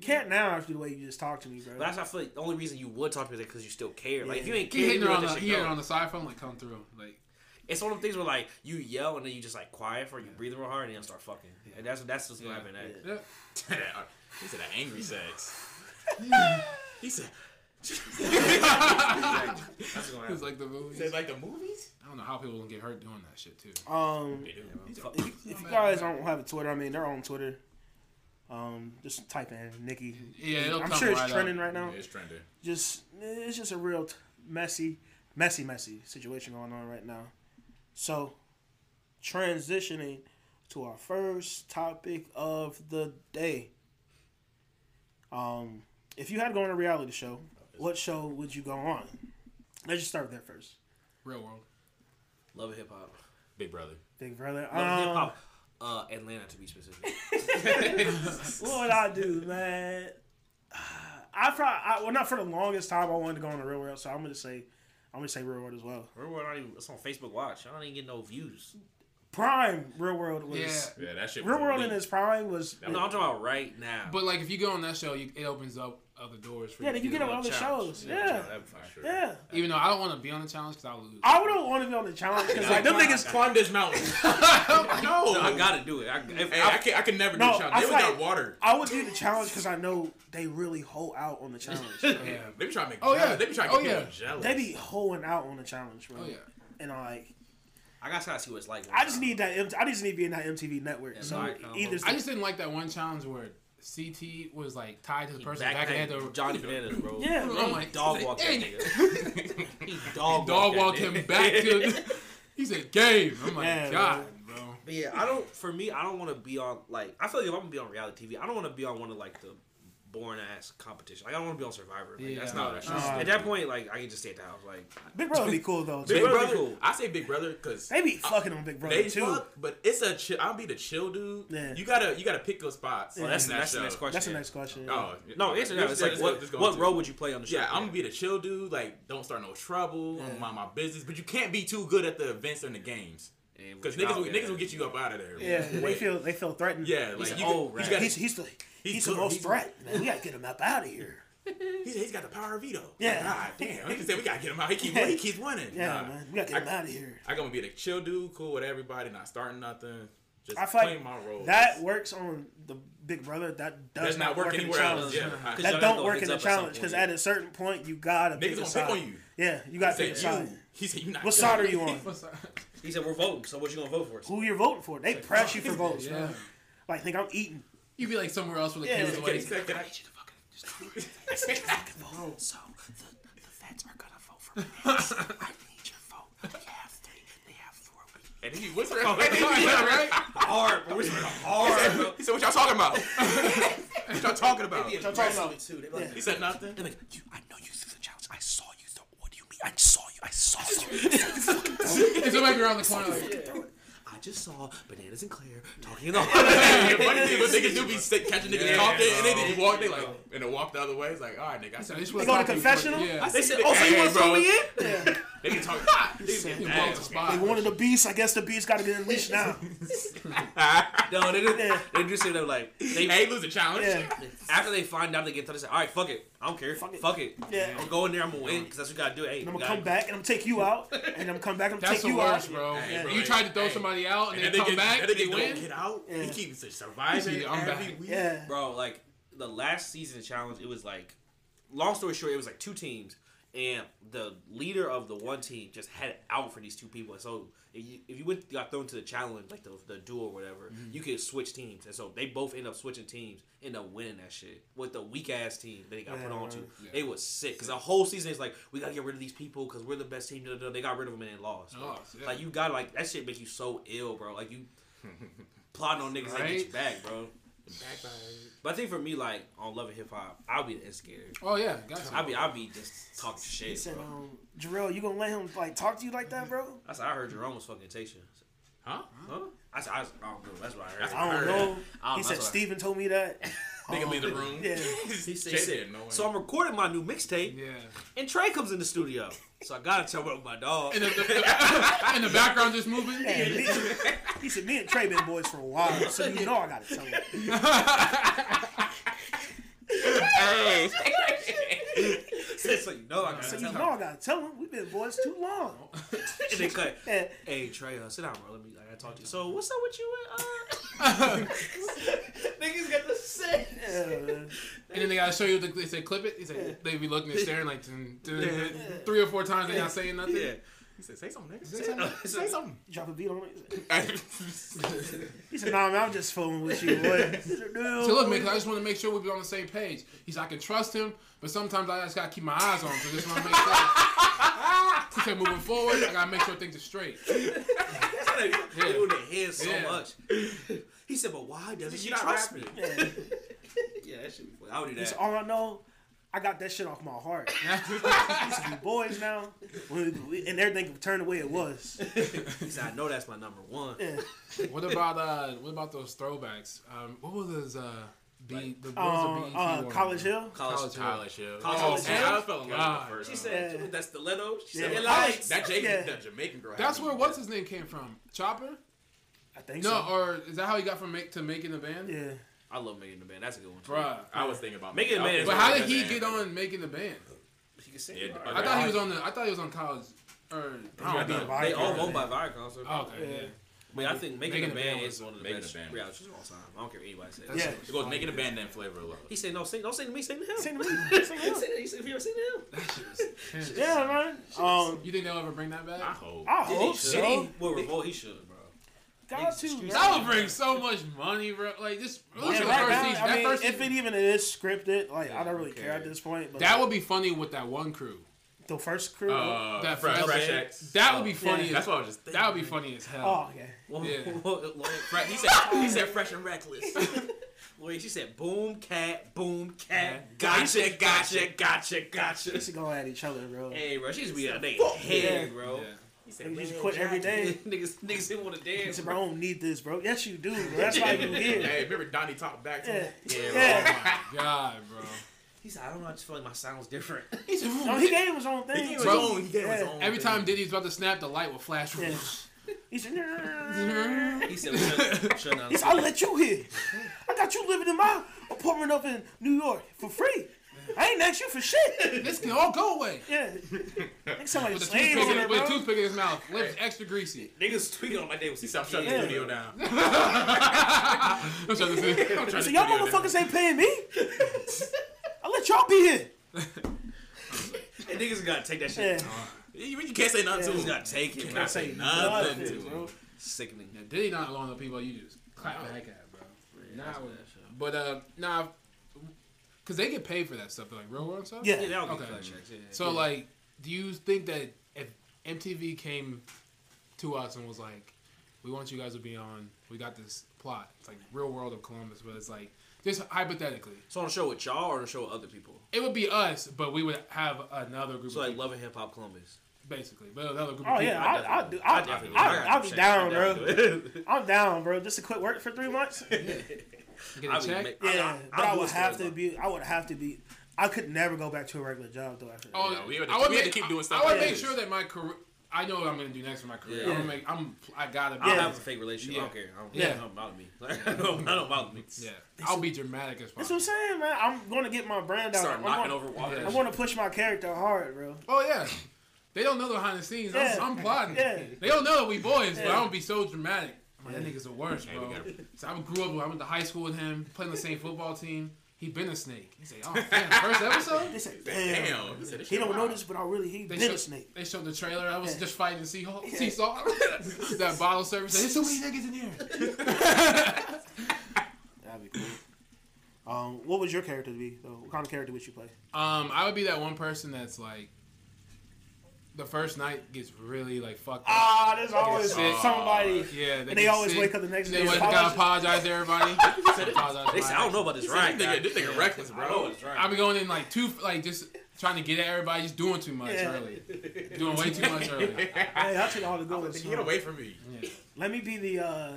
Can't now after the way you just talked to me, bro. But that's I feel like the only reason you would talk to me is because you still care. Like yeah. if you ain't caring, you on the he on the side phone, like come through. Like it's one of the things where like you yell and then you just like quiet for it, you yeah. breathe real hard and then start fucking. Yeah. And that's that's what's yeah. gonna happen next. Yeah. Yeah. He said that angry sex. He said. That's gonna happen. It's like the movies. It's like the movies. I don't know how people gonna get hurt doing that shit too. Um, yeah, well, if, if you guys don't have a Twitter, I mean they're on Twitter. Um, just type in Nikki. Yeah, it'll I'm come sure it's right trending up. Right now. Yeah, it's trending. Just it's just a real t- messy, messy, messy situation going on right now. So, transitioning to our first topic of the day. Um, if you had to go on a reality show, what show would you go on? Let's just start with that first. Real World. Love and Hip Hop. Big Brother. Big Brother. Love and um, Hip Hop. Uh, Atlanta, to be specific. What would I do, man? I probably I, well, not for the longest time. I wanted to go on the Real World, so I'm gonna say, I'm gonna say Real World as well. Real World, I don't even, it's on Facebook Watch. I don't even get no views. Prime Real World was yeah, yeah that shit. Real World in its prime was. I'm not talking about right now. But like, if you go on that show, you, it opens up other doors for yeah, you. Yeah, you can get on other shows. Yeah, yeah. Sure. yeah. Even though I don't want to be on the challenge because I'll lose. I wouldn't want to be on the challenge because like them niggas climbed this mountain. no. no, I gotta do it. I, if, hey, I, I can I can never no, do the challenge. They would got water. I would do the challenge because I know they really hole out on the challenge. Bro. Yeah, they be trying to make. Oh jealous. yeah, they be trying to oh, get yeah. people jealous. They be hoeing out on the challenge, bro. Oh yeah, and like. I gotta see what it's like. I just need that. I just need to be in that M T V network. Yeah, so I, either I just didn't like that one challenge where C T was like tied to the person back and had Johnny Bananas, bro. Yeah, bro. I'm like, dog walked that nigga. He dog walked him back to. He said, "Game." I'm like, yeah, God, bro. bro. But yeah, I don't. For me, I don't want to be on like. I feel like if I'm gonna be on reality T V, I don't want to be on one of like the boring ass competition. Like, I don't want to be on Survivor. Like, yeah. That's not what I should. Uh, At that point, like I can just stay at the house. Like Big Brother would be cool though. Too. Big Brother, cool. I say Big Brother because they be fucking I, on Big Brother they too. Fuck, but it's a chill. I'll be the chill dude. Yeah. You gotta you gotta pick your spots. Yeah. Well, that's the next that question. That's the next question. Yeah. Oh no, answer that. It's, it's like just, what, just what role would you play on the show? Yeah, yeah, I'm gonna be the chill dude. Like don't start no trouble. Yeah. I'm gonna mind my business. But you can't be too good at the events and the games. Because niggas, will, niggas will get you up out of there. Yeah, they feel they feel threatened. Yeah, like he's old. He's he's the he's the most threat. Man, we gotta get him up out of here. He's, he's got the power of veto. Yeah, God damn. Niggas said we gotta get him out. He keeps yeah. he keeps winning. Yeah, nah, man, we gotta get I, him out of here. I gonna be the chill dude, cool with everybody, not starting nothing. Just I playing like my role. That works on the Big Brother. That does, does not, not work, work anywhere else. Yeah, that don't work in the challenge because at a certain point you gotta niggas pick gonna side. Pick on you. Yeah, you gotta pick a side. He said you not. What side are you on? He said, we're voting, so what you going to vote for? Who you're voting for. They like, press you for votes, yeah. man. Like, think I'm eating. You'd be, like, somewhere else with the yeah, cameras away. Like, I, I need you to fucking just vote. I can vote, so the, the feds are going to vote for me. I need your vote. They have three. They have four. And then you whisper. Oh, yeah, right? Hard, bro. Whispering hard. He said, what y'all talking about? What y'all talking about? What y'all talking about? Too. Like, yeah. He said nothing. They're like, you, I know you through the challenge. I saw you. I saw you. I saw you. It's somebody around the corner. Like, I just saw Bananas and Claire talking. What niggas do be sick, catching niggas yeah, talking, bro. And they didn't walk. They like and they walk the other way. It's like, all right, nigga. I said, they go to confessional. Yeah. I said, oh, so you want to throw me in? Yeah. They can talk. They, they, they, they wanted the beast. I guess the beast got to get unleashed now. No, they just yeah. they just sit there like they, they lose a challenge. Yeah. After they find out, they get to this. All right, fuck it. I don't care. Fuck it. Fuck it. Yeah. I'm going there. I'm gonna win because that's what you gotta do. Hey, and I'm gonna come back and I'm take you out and I'm come back and I'm take the you worst, out. Bro. Hey, yeah. bro. You tried to throw hey. somebody out and, and they, they come get, back and they, they, they win. Get out. Yeah. He keeps it surviving yeah, every back. week. Yeah. Bro, like the last season challenge, it was like, long story short, it was like two teams. And the leader of the one team just had it out for these two people. And so if you, if you went, got thrown to the challenge, like the, the duel or whatever, mm-hmm. you could switch teams. And so they both end up switching teams, end up winning that shit with the weak-ass team that they got yeah, put on to. Yeah. They was sick. Because the whole season is like, we got to get rid of these people because we're the best team. They got rid of them and they lost. Oh, yeah. Like, you got like, that shit makes you so ill, bro. Like, you plotting on niggas right? that get you back, bro. Backbone. But I think for me, like on Love and Hip Hop, I'll be the instigator. Oh yeah, gotcha. I'll be, I'll be just talking shit. He said, bro. Um, Jarrell, you gonna let him like talk to you like that, bro? I said I heard Jerome was fucking Tasha. Huh? Huh? I said I, was, I don't know. That's what I heard. That's I, don't I heard. know. I don't, he said Steven I... told me that. Nigga leave the room. Yeah. He said, he said no way. So I'm recording my new mixtape. Yeah. And Trey comes in the studio, so I gotta tell about my dog. In the, the, the, in the background, just moving. Yeah, me, he said, "Me and Trey been boys for a while, so you know I gotta tell him." Hey. So you know I gotta so tell him. So you know I gotta tell him. We've been boys too long. And they cut. Yeah. Hey Trey, uh, sit down, bro. Let me. I gotta talk to you. So what's up with you? Uh, niggas got the set. And then they gotta show you. The, they say clip it. He said yeah. they be looking and staring like dun, dun, dun, yeah. three or four times. They yeah. not saying nothing. Yeah. He said, "Say something, nigga. Say something. Say something. Drop a beat on it." He said, "Nah, man, I'm just fooling with you, boy." No. So look, man, I just want to make sure we be on the same page. He said, "I can trust him, but sometimes I just gotta keep my eyes on him. So just want to make sure." He said, "Moving forward, I gotta make sure things are straight." They doing their head so yeah. much. He said, "But why doesn't she trust me?" Yeah. Yeah, that should be funny. I would do that. He said, "All I know, I got that shit off my heart." Used to be boys now, and everything turned the way it was. He said, "I know that's my number one." Yeah. What about uh, what about those throwbacks? Um, what was his uh, B, like, the um, B E T uh, College Hill? College, College Hill. College Hill. College Hill. Oh, I fell in love with her. She said, yeah. "That stiletto." She yeah. said, "Lights." That Jamaican, yeah. that Jamaican girl. That's where what's his name came from? Chopper? I think no, so. No, or is that how he got from make to making the band? Yeah. I love Making the Band. That's a good one. Too. Bruh, I was thinking about Making the Band. But how did he get on Making the Band? He could sing. Yeah, I right. thought he was on the. I thought he was on College. Or I don't know. They all owned by Viacom. So oh, okay. Yeah. But I think Making, Making the, the Band is one of the best realities of all time. I don't care what anybody says. Yeah. It goes Making the Band and Flavor of Love. He said, "No, sing, don't sing to me. Sing to him. Sing to me. Sing to him." He said, "Have you ever seen him?" Yeah, man. Um, you think they'll ever bring that back? I hope. I hope so. Well, Revolt, he should. Got to, that would bring so much money, bro. Like this, yeah, right now, I mean, if season, it even is scripted, like yeah, I don't really okay. care at this point. But that would be funny with that one crew, the first crew. Uh, that Fresh, Fresh X. That would be funny. Yeah. As, that's what I was just thinking. That would be funny as hell. Oh okay. Well, yeah. Well, well, well, he said he said Fresh and Reckless. Wait, she said, "Boom, cat, boom, cat, gotcha, gotcha, gotcha, gotcha." They should go at each other, bro. Hey, bro, she should be out there head, bro. Yeah. He said, "You just quit every day." Niggas, niggas didn't want to dance. He said, "Bro, I don't need this, bro." Yes, you do, bro. That's why you here. Hey, remember Donnie talked back to yeah. him? Yeah, yeah. Oh, my God, bro. He said, "I don't know. I just feel like my sound's different." He said, "No, he gave his own thing." He gave his own, he gave yeah. his own every thing. Time Diddy's about to snap, the light will flash. Yeah. He said, nah. He said, "He said, I'll let you here. I got you living in my apartment up in New York for free. I ain't asked you for shit. This can all go away." Yeah. Niggas sound like with a toothpick in his mouth. Lips extra greasy. Niggas tweeting on my day when he stopped shutting yeah. the studio down. I'm trying to see. I'm trying so to y'all motherfuckers down. Ain't paying me? I'll let y'all be here. And niggas gotta take that shit. Yeah. You, you can't say nothing yeah. to him. You gotta take it. You can't, can't say nothing to him. Sickening. Now, did he not along the people you just clap back at, bro? Yeah, nah, but, uh, nah, because they get paid for that stuff, like real world stuff? Yeah, yeah they all get paid for that checks. Yeah, yeah. So, yeah. like, do you think that if M T V came to us and was like, "We want you guys to be on, we got this plot. It's like Real World of Columbus," but it's like, just hypothetically. So, on a show with y'all or on a show with other people? It would be us, but we would have another group so of like people. So, like, Love and Hip Hop Columbus. Basically, but another group. Oh yeah, I'll do. I'll definitely. I'll be down, bro. I'm down, bro. Just to quit work for three months. Get a check. Yeah, but I would have to be. I would have to be. I could never go back to a regular job though. After that. Oh, no, we had to, I would we make, had to keep I, doing stuff. I would like make sure that my career. I know what I'm gonna do next with my career. Yeah. I'm gonna make. I'm. I gotta. Be, I don't have a fake relationship. Yeah. I don't care. I don't, yeah. don't bother me. Like, I don't, don't bother me. Yeah. I'll be dramatic as possible. That's what I'm saying, man. I'm gonna get my brand out. Start knocking over walls. I want to push my character hard, bro. Oh yeah. They don't know the behind the scenes. Yeah. I'm, I'm plotting. Yeah. They don't know that we boys, yeah. but I don't be so dramatic. Man, that nigga's the worst, bro. So I grew up. I went to high school with him, playing the same football team. He been a snake. He said, "Oh, damn, first episode." They said, "Damn, damn. They said, he don't wild. know this, but I really he they been showed, a snake." They showed the trailer. I was yeah. just fighting sea hawk, yeah. sea salt. That bottle service. There's so many niggas in here. That'd be cool. Um, what would your character be? Though? What kind of character would you play? Um, I would be that one person that's like, the first night gets really like fucked up. Ah, there's always sick. somebody. Yeah, they, and they always sick. wake up the next day. They always gotta apologize to everybody. apologize they say, I don't know about this ride. Right, this nigga yeah. reckless, bro. I be going in like two, like just trying to get at everybody, just doing too much yeah. early, doing way too much early. Hey, that's what all the goals. Get away from me. Yeah. Let me be the. uh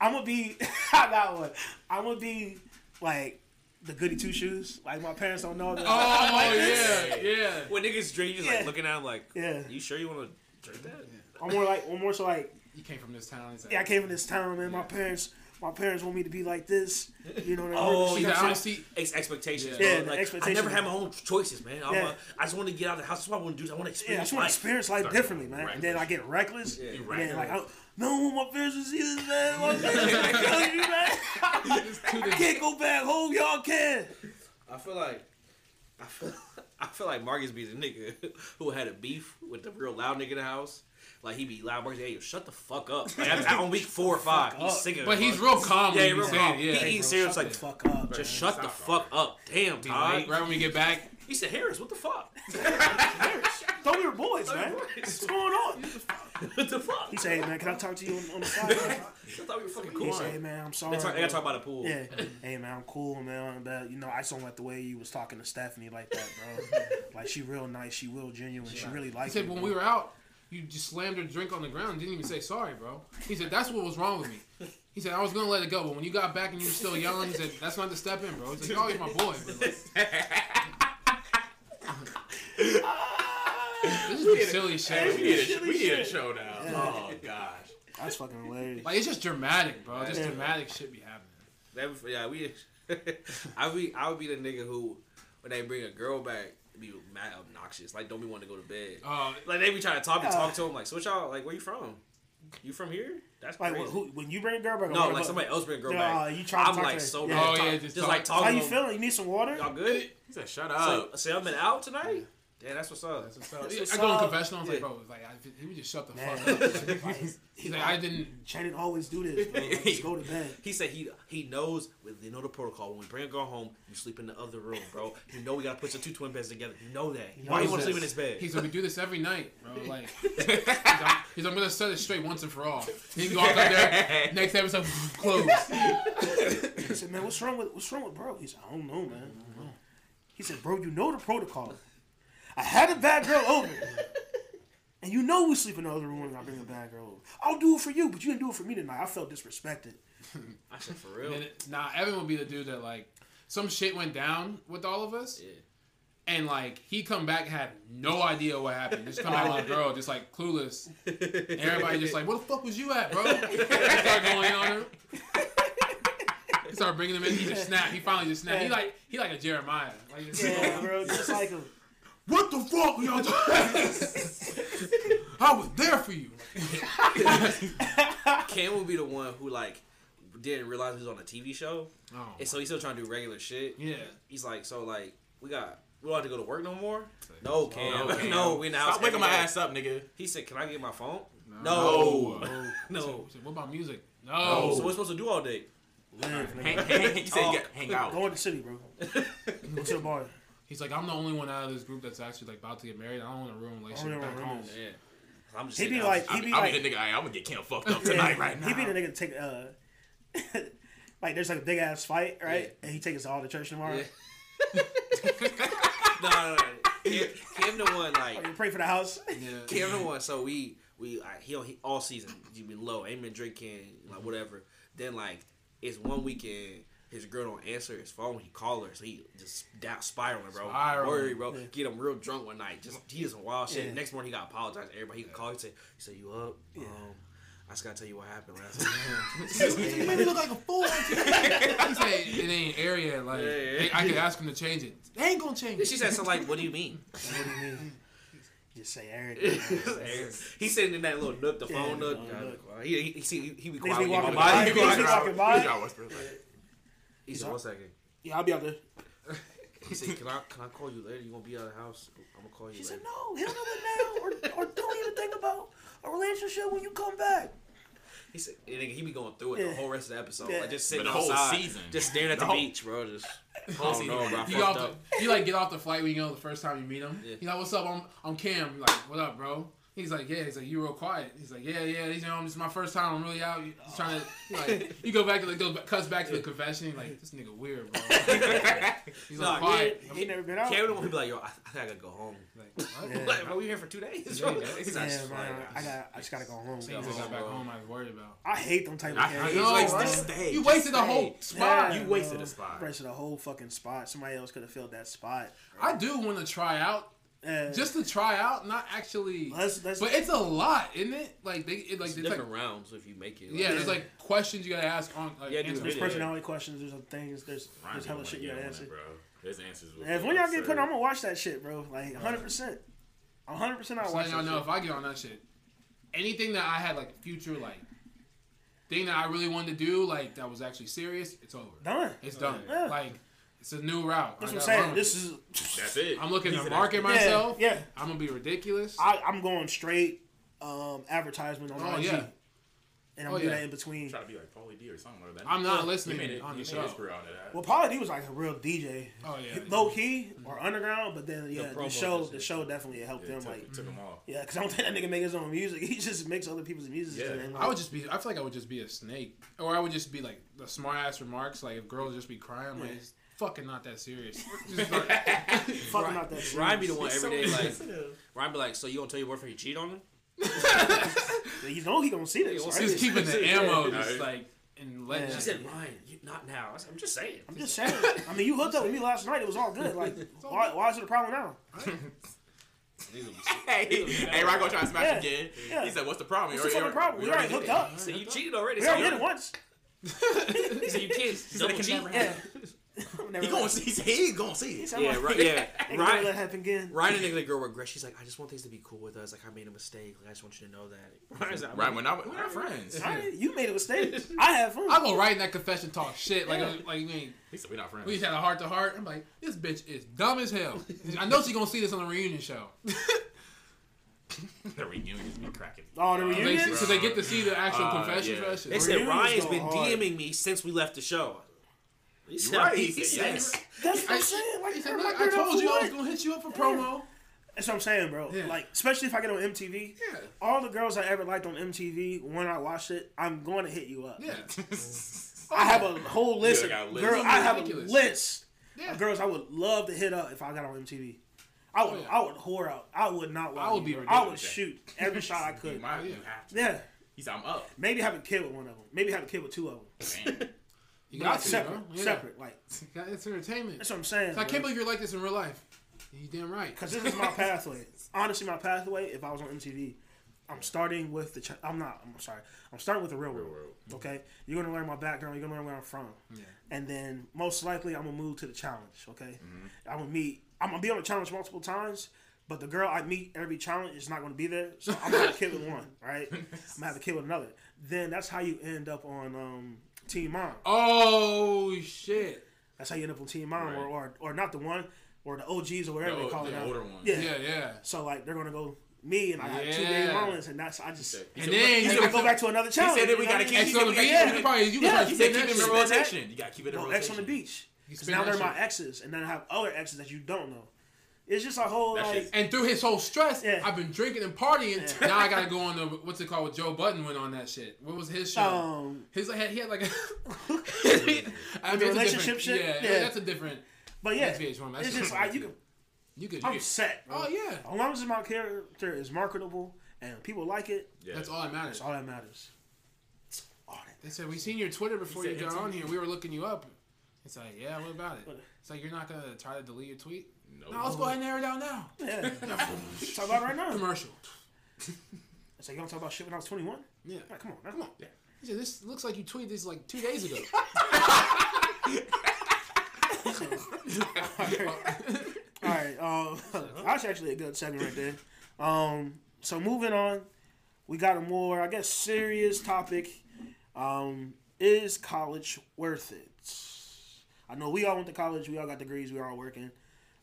I'm gonna be that one. I'm gonna be like. The goody two shoes, like my parents don't know. That. Oh like, yeah, yeah. When niggas drink, just yeah. like looking at them like, yeah. You sure you want to drink that? Yeah. I'm more like, I'm more so like. You came from this town. Exactly. Yeah, I came from this town, man. Yeah. My parents, my parents want me to be like this. You know what I mean? Oh, yeah, I see expectations. Yeah, yeah like, expectations. I never had my own choices, man. I'm yeah. a, I just want to get out of the house. That's what I want to do. I want to experience. Yeah, I just want to experience life differently, man. Reckless. And then I get reckless. Yeah, and then, like, I, no, my parents will see this, man. My parents will kill you, man. I can't go back home. Y'all can. I feel like, I feel, I feel like Marcus be the nigga who had a beef with the real loud nigga in the house. Like, he be loud. Marcus, hey, yo, shut the fuck up. Like, I'm on week four or five. He's sick of it. But he's real calm. Yeah, he's real calm. Yeah, he ain't serious. Like, fuck up. Just shut the fuck up. Damn, Todd. Right when we get back. He said, Harris, what the fuck? Harris, throw your boys, man. What's going on? What the fuck? He said, hey, man, can I talk to you on, on the side? I thought we were fucking cool. He said, hey, man, I'm sorry. They, talk, they gotta talk about the pool. Yeah. Hey, man, I'm cool, man. But, you know, I just don't like the way you was talking to Stephanie like that, bro. Like, she real nice. She real genuine. She really liked it. He said, when we were out, you just slammed her drink on the ground and didn't even say sorry, bro. He said, that's what was wrong with me. He said, I was going to let it go, but when you got back and you were still yelling, he said, that's not the step in, bro. He said, y'all, you're my boy. This is the silly shit. We need a show now. Yeah. Oh, gosh. That's fucking hilarious. Like, it's just dramatic, bro. Just yeah. dramatic shit be happening. That, yeah, we... I, be, I would be the nigga who, when they bring a girl back, be mad obnoxious. Like, don't be wanting to go to bed. Uh, like, they be trying to talk and yeah. talk to him. Like, so what y'all... Like, where you from? You from here? That's like, crazy. Who, when you bring a girl back... No, like, somebody else bring a girl uh, back. You try to I'm, talk like, to so yeah. mad. Oh, yeah, just, just talk, like, talking. How you feeling? You need some water? Y'all good? He said, shut up. So, so y'all been out tonight? Yeah, that's what's up. That's what's up. That's what's I go in confessional. I was yeah. like, bro, like, I, he would just shut the man. fuck up. like, he's he like, I didn't. Channing always do this, bro. Just go to bed. He said he he knows, well, they know the protocol. When we bring a girl home, you sleep in the other room, bro. You know we got to put your two twin beds together. You know that. He Why you want to sleep in his bed? He said, we do this every night, bro. Like, he's like, I'm going to set it straight once and for all. He can go out there, next episode, closed. He said, man, what's wrong with, what's wrong with bro? He said, I don't know, man. I don't know. He said, bro, you know the protocol. I had a bad girl over. And you know we sleep in the other room and I bring a bad girl over. I'll do it for you, but you didn't do it for me tonight. I felt disrespected. I said, for real? It, nah, Evan would be the dude that, like, some shit went down with all of us. Yeah. And, like, he come back, had no idea what happened. Just come out on a girl, just, like, clueless. And everybody just like, where the fuck was you at, bro? He started going on her. He started bringing him in. He just snapped. He finally just snapped. He like, he like a Jeremiah. Like, just, yeah, bro, just like a... What the fuck, y'all doing? I was there for you. Cam will be the one who, like, didn't realize he was on a T V show. Oh. And so he's still trying to do regular shit. Yeah. He's like, so, like, we got, we don't have to go to work no more? Like, no, Cam. No, Cam. no, we in the house. Stop waking my ass up, nigga. He said, can I get my phone? No. No. no. no. So, so what about music? No. no. So what's supposed to do all day? Hang, hang, hang, he said, oh, hang out. Go to the city, bro. Go to the bar. He's like, I'm the only one out of this group that's actually like about to get married. I don't want to ruin like shit back room. home. Yeah, I'm just. He be like, he be like, I'm gonna get Cam fucked up tonight, yeah, right now. He be the nigga to take uh, like there's like a big ass fight, right? Yeah. And he takes us to all to church tomorrow. Yeah. no, no, no. Cam, Cam the one like. Oh, you pray for the house. Yeah. Cam the one. So we we like, he, he all season you been low, ain't been drinking like whatever. Then like it's one weekend. His girl don't answer his phone. He call her, so he just down spiraling, bro. Spiraling. Worry, bro. Yeah. Get him real drunk one night. Just he is some wild shit. Yeah. Next morning he got to apologize to everybody. He could call. He said, "He said you up? Yeah. Um, I just gotta tell you what happened last night." You made me look like a fool. He said it ain't area. Like yeah, yeah, yeah. I could ask him to change it. They ain't gonna change it. She said something like, "What do you mean?" What do you mean? Just say Aaron. He's sitting in that little nook, the yeah, phone nook. God, he he he he be quiet. He be walking by. He be walking by. He said, "One second. Yeah, I'll be out there." He said, "Can I can I call you later? You gonna be out of the house? I'm gonna call you." She later. Said, "No, hit him up now, or or don't even think about a relationship when you come back." He said, and "He be going through it yeah. the whole rest of the episode, yeah. like just sitting the outside, whole season, just staring at the, the whole, beach, bro. Just whole I don't know, bro. I you, off up. The, you like get off the flight when you know the first time you meet him. Yeah. He's like, "What's up? I'm I'm Cam." You're like, "What up, bro?" He's like, yeah. He's like, you real quiet. He's like, yeah, yeah. He's, you know, this is my first time. I'm really out. He's trying to, like, you go back to, like, go cuts back to the confession. He's like, this nigga weird, bro. He's like, nah, quiet. He, he, he never been out. Cameron won't be like, yo, I, I think I gotta go home. Like, what? Yeah. Like, bro, we here for two days, bro. Yeah, he's like, yeah, man, I, got, I just gotta go home. So just got back bro. Home. I was worried about. I hate them type I, of guys. No, like, just stay. You wasted the whole spot. Yeah, you wasted the spot. Wasted the whole fucking spot. Somebody else could have filled that spot. Bro. I do want to try out. Uh, just to try out, not actually. That's, that's, but it's a lot, isn't it? Like they, it, like it's different like, rounds if you make it. Like, yeah, yeah, there's like questions you gotta ask on. Like, yeah, dude, there's personality yeah. questions. There's things. There's Ryan there's hella shit you gotta answer. It, bro. There's answers. With if when y'all get put, I'm gonna watch that shit, bro. Like one hundred percent, one hundred percent. I watch. Y'all know shit. If I get on that shit, anything that I had like future like thing that I really wanted to do, like that was actually serious, it's over. Done. It's done. Yeah. Like. It's a new route. That's what I'm saying. This is that's it. I'm looking to market myself. Yeah, yeah. I'm gonna be ridiculous. I, I'm going straight um, advertisement on oh, I G, yeah. and I'm oh, doing yeah. that in between. Try to be like Pauly D or something like that. I'm not well, listening made it, on the show. Well, Pauly D was like a real D J. Oh yeah, low key mm-hmm. or underground, but then yeah, the, the show the show definitely helped yeah, them. Took, like took them off. Yeah, because I don't think that nigga make his own music. He just makes other people's music. Yeah. And, like, I would just be. I feel like I would just be a snake, or I would just be like the smart ass remarks. Like if girls just be crying, like. Fucking not that serious. Fucking not that serious. Ryan be the one every day. Like, Ryan be like, so you gonna tell your boyfriend you cheat on him? You know he gonna see this. Right? He's keeping the ammo, just like and letting. Yeah. She said, Ryan, you, not now. I said, I'm just saying. I'm just saying. I mean, you hooked up with me last night. It was all good. Like, why, why is it a problem now? Hey, hey, Ryan gonna try to smash yeah. again. Yeah. He said, what's the problem? What's the fucking problem? We already hooked up. So you cheated already. We already did it once. So you kids double cheat. He gonna see. He gonna see it. Yeah, right. Yeah, Ryan. That happen again. Ryan and the girl regrets. She's like, I just want things to be cool with us. Like I made a mistake. Like I just want you to know that. Ryan's like, Ryan, we're not, we're not friends. Ryan, you made a mistake. I have fun. I go right in that confession talk shit. Like, yeah. like you mean he said we're not friends. We just had a heart to heart. I'm like, this bitch is dumb as hell. I know she's gonna see this on the reunion show. The reunions be cracking. Oh, the reunions. They, so they get to see the actual uh, confession. Yeah. They the said Ryan's been DMing hard. Me since we left the show. He said, right. he said yes. That's what I'm saying. Like, he said, look, I told you I was going to hit you up for yeah. promo. That's what I'm saying, bro. Yeah. Like, especially if I get on M T V. Yeah. All the girls I ever liked on M T V, when I watch it, I'm going to hit you up. Yeah. I have a whole list of girls. List. I have ridiculous. A list yeah. of girls I would love to hit up if I got on M T V. I would, oh, yeah. I would whore out. I would not lie. I would be ridiculous. I would shoot every shot I could. Might, yeah. yeah. He said, I'm up. Maybe have a kid with one of them. Maybe have a kid with two of them. Damn. You got to, separate, yeah. separate, like it's entertainment. That's what I'm saying. So I can't believe you're like this in real life. You damn right. Because this is my pathway. Honestly, my pathway. If I was on M T V, I'm starting with the. Ch- I'm not. I'm sorry. I'm starting with the real world. Okay, you're gonna learn my background. You're gonna learn where I'm from. Yeah. And then most likely, I'm gonna move to the challenge. Okay. Mm-hmm. I'm gonna meet. I'm gonna be on the challenge multiple times. But the girl I meet every challenge is not going to be there, so I'm going to have a kid with one, right? I'm going to have a kid with another. Then that's how you end up on um, Teen Mom. Oh, shit. That's how you end up on Teen Mom, right. or, or or not the one, or the O Gs or whatever the, they call the it. The older one. Yeah. yeah, yeah. So, like, they're going to go me, and I have yeah. two baby mamas, and that's, I just, and and then he's going to go back to another challenge. He said that we got to keep it in rotation. Yeah, you said keep it in rotation. You got to keep it in rotation. Ex on the beach. Now they're my exes, and then I have other exes that you don't know. It's just a whole that like... Shit. And through his whole stress, yeah. I've been drinking and partying. Yeah. Now I gotta go on the... What's it called? With Joe Budden went on that shit. What was his show? Um, his like, he had like a... I mean, the relationship shit? Yeah, yeah. yeah, that's a different... But yeah, V H one, that's it's just... I, you, could, you could... I'm you could, set. Bro. Oh, yeah. As long as my character is marketable and people like it... Yeah. That's all that matters. That's all that matters. All that matters. They said, we seen your Twitter before you got on here. We were looking you up. It's like, yeah, what about it? It's like, you're not going to try to delete your tweet? No. No, let's go ahead and narrow it down now. Yeah. Talk about it right now. Commercial. It's like, y'all talk about shit when I was twenty-one? Yeah. Right, come on, right, come on. Yeah. Said, this looks like you tweeted this like two days ago. All right. Um, that's actually a good segment right there. Um, so moving on, we got a more, I guess, serious topic. Um, is college worth it? I know we all went to college. We all got degrees. We are all working.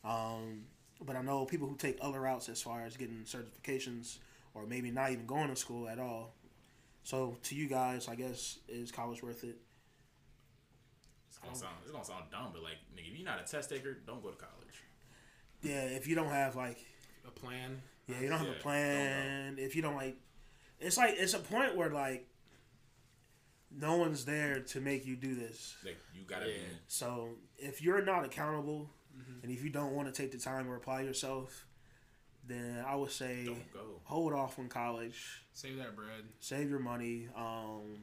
Um, but I know people who take other routes as far as getting certifications or maybe not even going to school at all. So, to you guys, I guess, is college worth it? It's gonna sound, it's gonna sound dumb, but, like, nigga, if you're not a test taker, don't go to college. Yeah, if you don't have, like... a plan. Yeah, you don't have yeah, a plan. If you don't, like... It's, like, it's a point where, like, no one's there to make you do this. Like, you gotta yeah. be... So, if you're not accountable, mm-hmm. and if you don't want to take the time or apply yourself... then I would say don't go. Hold off on college. Save that bread. Save your money. Um,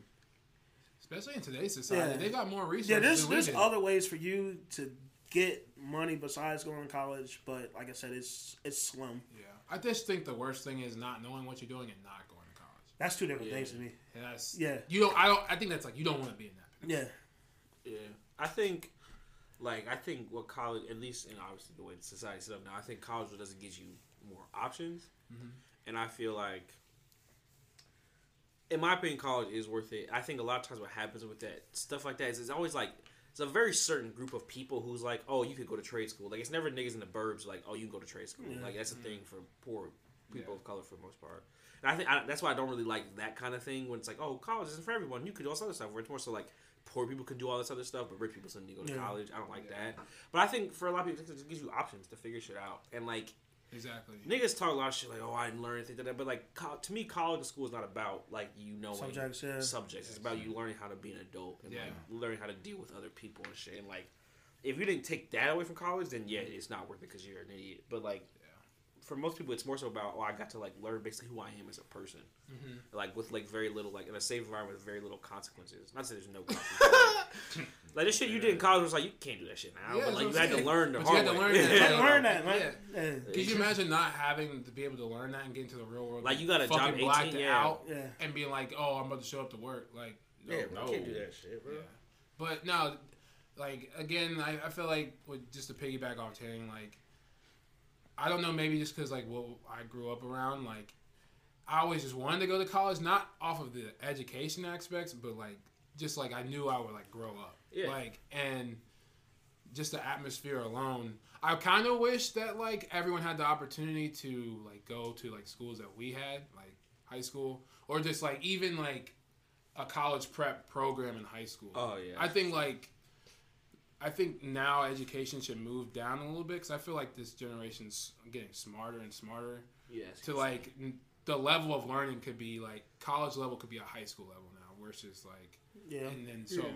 Especially in today's society. Yeah. They got more resources. Yeah, there's, there's other ways for you to get money besides going to college. But like I said, it's it's slim. Yeah. I just think the worst thing is not knowing what you're doing and not going to college. That's two different yeah. things to me. Yeah, that's, yeah. You don't, I, don't, I think that's like you don't want to be in that position. Yeah. Yeah. I think... Like, I think what college, at least, and obviously the way society's set up now, I think college doesn't get you more options. Mm-hmm. And I feel like, in my opinion, college is worth it. I think a lot of times what happens with that, stuff like that, is it's always like, it's a very certain group of people who's like, oh, you could go to trade school. Like, it's never niggas in the burbs like, oh, you can go to trade school. Mm-hmm. Like, that's a thing for poor people yeah. of color for the most part. And I think I, that's why I don't really like that kind of thing when it's like, oh, college isn't for everyone. You could do all this other stuff. Where it's more so like, poor people can do all this other stuff, but rich people still need to go to yeah. college. I don't like yeah. that. But I think for a lot of people, it gives you options to figure shit out. And, like, exactly, niggas talk a lot of shit, like, oh, I didn't learn anything. Like that. But, like, co- to me, college and school is not about, like, you knowing subjects. Yeah. subjects. It's about you learning how to be an adult and, yeah. like, learning how to deal with other people and shit. And, like, if you didn't take that away from college, then, yeah, it's not worth it because you're an idiot. But, like, for most people, it's more so about, oh, I got to, like, learn basically who I am as a person. Mm-hmm. Like, with, like, very little, like, in a safe environment with very little consequences. Not to say there's no consequences. Like, this shit you did in college was like, you can't do that shit now. Yeah, but, like, you had to learn the but hard way. You had to learn that. Yeah. learn that, man. Yeah. Yeah. Could you imagine not having to be able to learn that and get into the real world? Like, you got a job eighteen, blacked yeah. out yeah. and being like, oh, I'm about to show up to work. Like, no, yeah, no. You can't do that shit, bro. Yeah. But, no, like, again, I, I feel like, with just to piggyback off Channing, like, I don't know, maybe just because, like, what I grew up around, like, I always just wanted to go to college, not off of the education aspects, but, like, just, like, I knew I would, like, grow up. Yeah. Like, and just the atmosphere alone. I kind of wish that, like, everyone had the opportunity to, like, go to, like, schools that we had, like, high school, or just, like, even, like, a college prep program in high school. Oh, yeah. I think, like... I think now education should move down a little bit because I feel like this generation's getting smarter and smarter. Yes. To like n- the level of learning could be like college level could be a high school level now versus like yeah and then so yeah.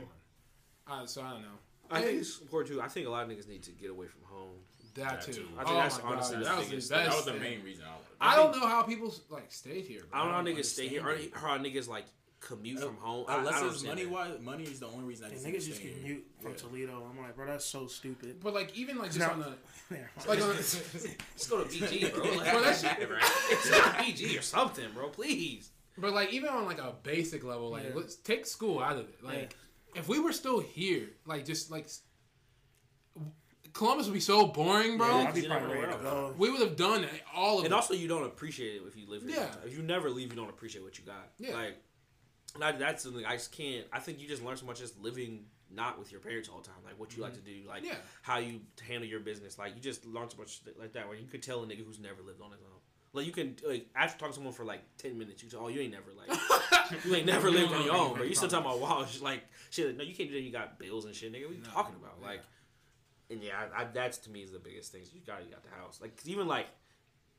on. Uh, so I don't know. I, I think, think it's important too. I think a lot of niggas need to get away from home. That, that too. too. I think oh that's honestly God, that, was the that was the main reason. I, I don't think, know how people like stay here. Bro. I don't know how don't niggas stay here. Or how niggas like. Commute from home. Unless it's money wise, money is the only reason I can see niggas just commute from yeah. Toledo. I'm like, bro, that's so stupid. But like, even like just no. on the, like on the, let's go to B G, bro. Like, bro that's shit, bro. It's not B G or something, bro. Please. But like, even on like a basic level, like yeah. let's take school out of it. Like, yeah. if we were still here, like just like Columbus would be so boring, bro. Yeah, I'd be probably ready to go. We would have done all of it. And also, you don't appreciate it if you live here. Yeah. If you never leave, you don't appreciate what you got. Yeah. Like. Like, that's something I just can't. I think you just learn so much just living not with your parents all the time, like what you mm-hmm. like to do, like yeah. how you handle your business. Like you just learn so much like that where you could tell a nigga who's never lived on his own. Like you can like after talking to someone for like ten minutes, you say, "Oh, you ain't never like you ain't never lived on your own, but you still talking about wow, like shit. Like, no, you can't do that. You got bills and shit, nigga. What are you no, talking about? Yeah. Like, and yeah, I, I, that's to me is the biggest thing. You got you got the house. Like cause even like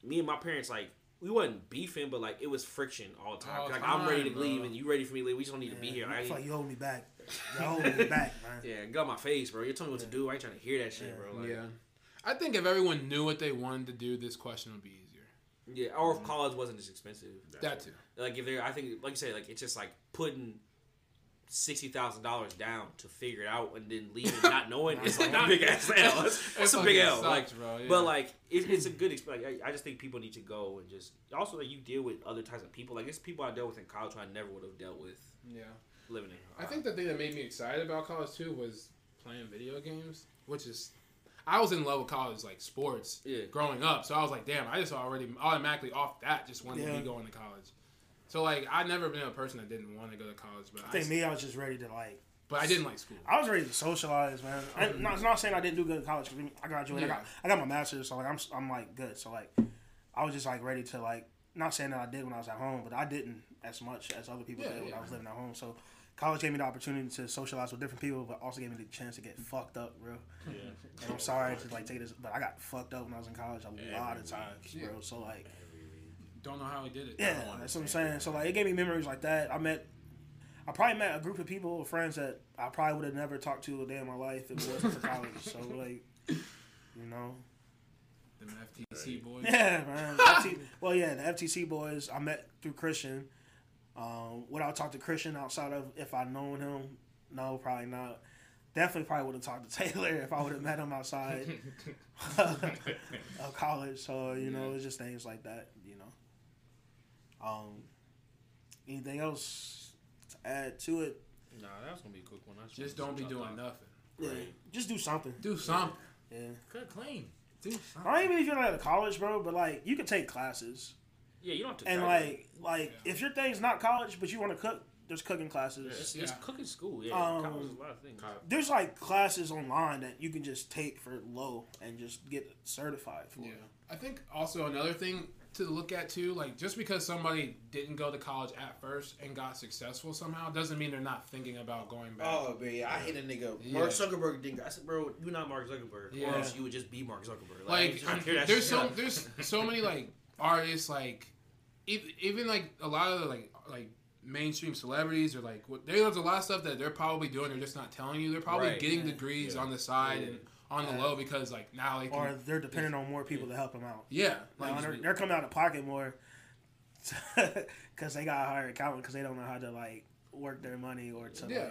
me and my parents like. We wasn't beefing, but, like, it was friction all the time. All like, time, I'm ready to bro. leave, and you ready for me to leave. We just don't need yeah, to be here. I feel like you hold me back. You hold me back, man. Yeah, got my face, bro. You're telling me what yeah. to do. I ain't trying to hear that shit, yeah. bro. Like, yeah. I think if everyone knew what they wanted to do, this question would be easier. Yeah, or if college wasn't as expensive. That too. Like, if they're, I think, like you said, like, it's just, like, putting sixty thousand dollars down to figure it out and then leave it not knowing. It's like a big ass L. It's, it's a big L. Sucks, like, bro, yeah. But like, it, it's a good experience. I, I just think people need to go and just, also like you deal with other types of people. Like there's people I dealt with in college who I never would have dealt with. Yeah. Living in college. I think the thing that made me excited about college too was playing video games, which is, I was in love with college, like sports, yeah. growing up. So I was like, damn, I just already automatically off that just wanted yeah. to be going to college. So, like, I've never been a person that didn't want to go to college. But I think I, me, I was just ready to, like... But I didn't like school. I was ready to socialize, man. I, I'm not, not saying I didn't do good in college. Cause I graduated. Yeah. I, got, I got my master's, so, like, I'm, I'm, like, good. So, like, I was just, like, ready to, like... Not saying that I did when I was at home, but I didn't as much as other people yeah, did when yeah. I was living at home. So, college gave me the opportunity to socialize with different people, but also gave me the chance to get fucked up, bro. Yeah. And I'm sorry to, like, take this... But I got fucked up when I was in college a Every lot of times, week. bro. So, like... Don't know how he did it. Yeah, that's what I'm saying. So like, it gave me memories like that. I met, I probably met a group of people, friends that I probably would have never talked to a day in my life if it wasn't for college. So like, you know, the F T C boys. Yeah, man. F T, well, yeah, the F T C boys I met through Christian. Um, would I talk to Christian outside of if I'd known him? No, probably not. Definitely probably would have talked to Taylor if I would have met him outside of college. So you know, it's just things like that. You know. Um, anything else to add to it? Nah, that's gonna be a quick one. I just don't be doing nothing. Yeah, right. Just do something. Do something. Yeah. yeah. Cut clean. Do something. I don't even if you're not at college, bro, but like you can take classes. Yeah, you don't have to. And like, like yeah. if your thing's not college, but you want to cook, there's cooking classes. Yeah, it's, it's yeah. cooking school. Yeah, um, college is a lot of things. There's like classes online that you can just take for low and just get certified for. Yeah, I think also another thing to look at too, like just because somebody didn't go to college at first and got successful somehow doesn't mean they're not thinking about going back. Oh, man, I hate a nigga. Yeah. Mark Zuckerberg didn't. I said, bro, you're not Mark Zuckerberg, yeah. or else you would just be Mark Zuckerberg. Like, like just, there's so up. there's so many like artists, like even, even like a lot of the, like like mainstream celebrities or like there's a lot of stuff that they're probably doing. They're just not telling you. They're probably right. getting yeah. degrees yeah. on the side yeah. and. On the yeah. low because, like, now they can... Or they're dependent on more people yeah. to help them out. Yeah. Like, like, they're, they're coming out of pocket more because they got a higher account because they don't know how to, like, work their money or to, yeah.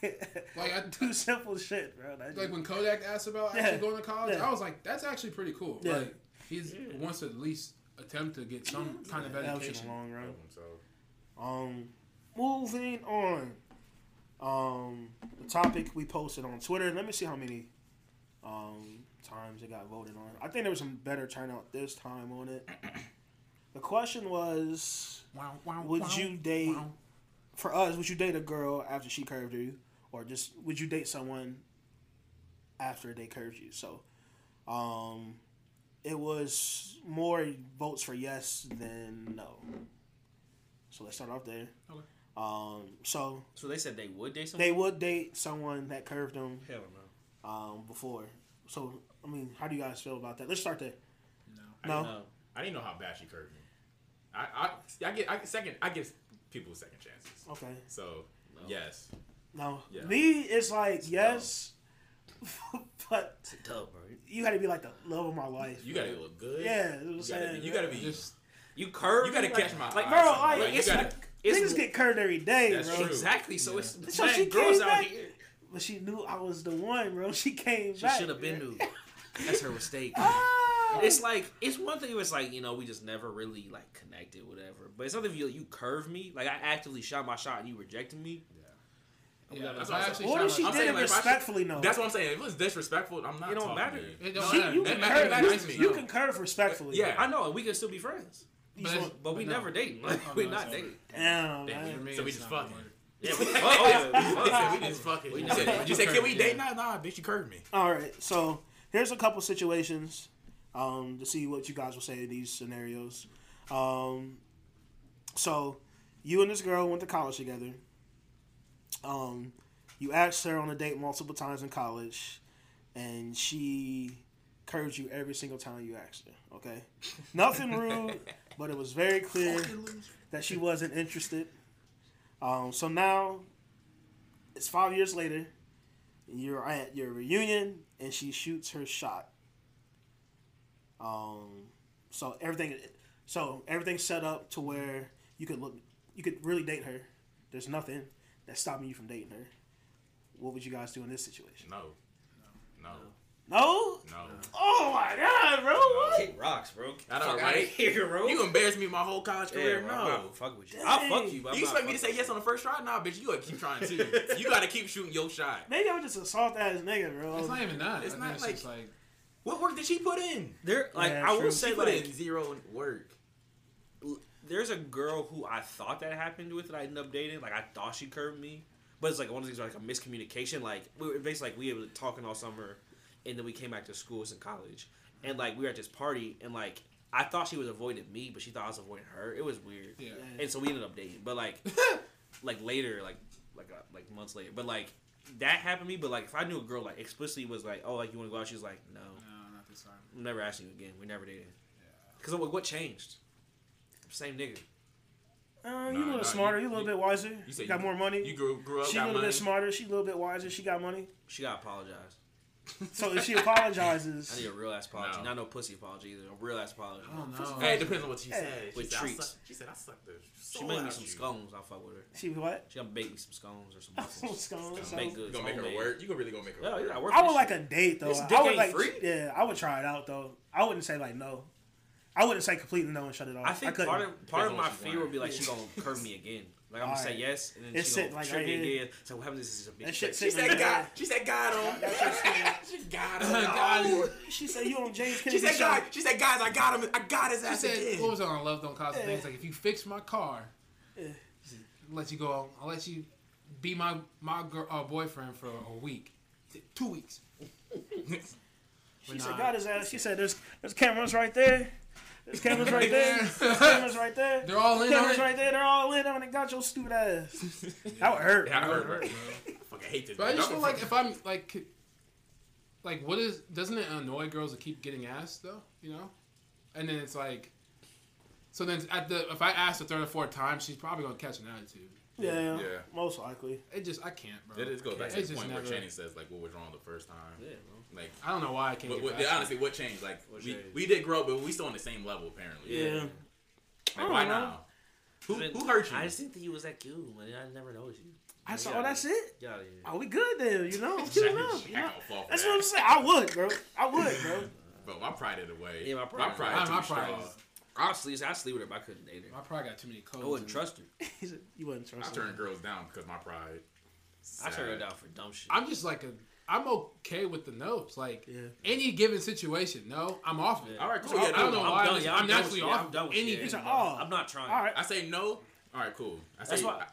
like... like, I do simple shit, bro. That like, just, when Kodak asked about yeah. actually going to college, yeah. I was like, that's actually pretty cool. Yeah. Like, he yeah. wants to at least attempt to get some yeah. kind of education. That long run. Um, moving on. Um, the topic we posted on Twitter. Let me see how many... Um, times it got voted on. I think there was some better turnout this time on it. The question was, wow, wow, would wow, you date, wow. for us, would you date a girl after she curved you? Or just, would you date someone after they curved you? So, um, it was more votes for yes than no. So let's start off there. Okay. Um, so. So they said they would date someone? They would date someone that curved them. Hell no. Um, before. So, I mean, how do you guys feel about that? Let's start there. No. No? I didn't know, I didn't know how bad she curved me. I, I, I, get, I, second, I give people second chances. Okay. So, no. yes. No. Yeah. Me, it's like, it's yes, but it's tough, bro. You got to be like the love of my life. You got to look good. Yeah. You got to be, be... Just You curve. You got to like, catch my like, eyes. Girl, like, like, it's gotta, like, it's, niggas it's, get curved every day, that's bro. True. Exactly. So, yeah. it's the so she girls out here. But she knew I was the one, bro. She came she back. She should have been new. That's her mistake. Oh. It's like, it's one thing if it's like, you know, we just never really, like, connected, whatever. But it's something if you, you curve me. Like, I actively shot my shot and you rejected me. Yeah. yeah that's what, what, what if she did it like, respectfully, though? No. That's what I'm saying. If it was disrespectful, I'm not it don't matter. It don't she, matter. You, can curve, matter. You, you can curve respectfully. Yeah, though. I know. And we can still be friends. But, but, but we no. never dating. Like, oh, we're no, not dating. Damn, damn. Man. So we just fucking. Yeah, we, oh, oh, yeah, we just fucking. You said, you said can we date? Yeah. Nah, nah, bitch, you curved me. All right, so here's a couple situations um, to see what you guys will say in these scenarios. Um, so you and this girl went to college together. Um, you asked her on a date multiple times in college, and she curved you every single time you asked her, okay? Nothing rude, but it was very clear that she wasn't interested. Um, so now, it's five years later, you're at your reunion, and she shoots her shot. Um, so everything, so everything's set up to where you could look, you could really date her. There's nothing that's stopping you from dating her, what would you guys do in this situation? No. No. No? No. no. no. Oh, my God, bro. No. Kick rocks, bro. Get fuck right? out of here, bro. You embarrassed me my whole college career. Yeah, bro, no. I'll fuck with you. Dang. I'll fuck you. But you expect me to say yes on the first try? Nah, bitch, you got to keep trying, too. You got to keep shooting your shot. Maybe I'm just a soft-ass nigga, bro. It's not even that. It's I not like, it's like... What work did she put in? There, like yeah, I true. will say, she put like in zero work. There's a girl who I thought that happened with that I ended up dating. Like I thought she curved me, but it's like one of those things like a miscommunication. Like we were basically like we were talking all summer, and then we came back to school. It's in college, and like we were at this party, and like I thought she was avoiding me, but she thought I was avoiding her. It was weird, yeah. And so we ended up dating. But like, like later, like like like months later, but like. That happened to me, but like if I knew a girl like explicitly was like, oh, like you want to go out, she was like, no, no, not this time. I'm never asking you again. We never dated. Because yeah. what changed? Same nigga. Uh, nah, you a little nah, smarter. You a little you, bit wiser. You, you got you, more money. You grew, grew up. She a little money. bit smarter. She a little bit wiser. She got money. She got to apologize. So if she apologizes, I need a real ass apology. No. Not no pussy apology either. A real ass apology. Oh no. Hey, it depends on what she hey, said. With treats. She said I sucked her. She made me some you. scones. I fuck with her. She what? She gonna bake me some scones or some muffins. scones. scones. Make good. You gonna homemade. make her work? You gonna really gonna make her yeah, work? Yeah, work I would like shit. a date though. This dick I would ain't like, free? Yeah, I would try it out though. I wouldn't say like no. I wouldn't say completely no and shut it off. I think I part of part of my fear wanted. would be like she gonna curve me again. Like, I'm going right. to say yes, and then it's she going to trip me again. So what happens is this is a bitch. She said, God. She said, God on. She got him. God. She said, you on James Kennedy. She said, God. She said, guys, I got him. I got his ass again. What was it on Love Don't Cost yeah. Things? Like, if you fix my car, yeah. I'll let you go. I'll let you be my, my girl, uh, boyfriend for a week. Two weeks. she said, God his ass. She said, there's, there's cameras right there. There's cameras right there. There's cameras right there. They're all in. Cameras right there. They're all in. I mean, they got your stupid ass. That would hurt. That would hurt, bro. I fucking hate this. But I just feel like if I'm like, like, what is? Doesn't it annoy girls to keep getting asked though? You know, and then it's like, so then at the if I ask the third or fourth time, she's probably gonna catch an attitude. Yeah, yeah, most likely. It just I can't, bro. It is goes back to the point never... where Channing says like, "What was wrong the first time?" Yeah, bro. Like I don't know why I can't. But, get what, honestly, what changed? Like what we, we did grow up, but we still on the same level apparently. Yeah. yeah. Like, why know. now? Who who hurt you? I just didn't think you was that cute. I never noticed you. I saw oh, that's it. Yeah. Are we good then? You know, you know. You know? That's that. what I'm saying. I would, bro. I would, bro. But I pried it away. Yeah, my pride. My pride. My pride. I'd sleep, I'd sleep with her, but I couldn't date her. I probably got too many codes. I wouldn't trust her. You wouldn't trust her. I turned girls down because my pride. Sad. I turned her down for dumb shit. I'm just like a... I'm okay with the no's. Like, yeah. any given situation, no, I'm off it. Yeah. All right, cool. Yeah, I don't no, know I'm why. Done, yeah, I'm, I'm naturally off yeah, any yeah, future. Oh, I'm not trying. All right. I say no. All right, cool. I say, That's why...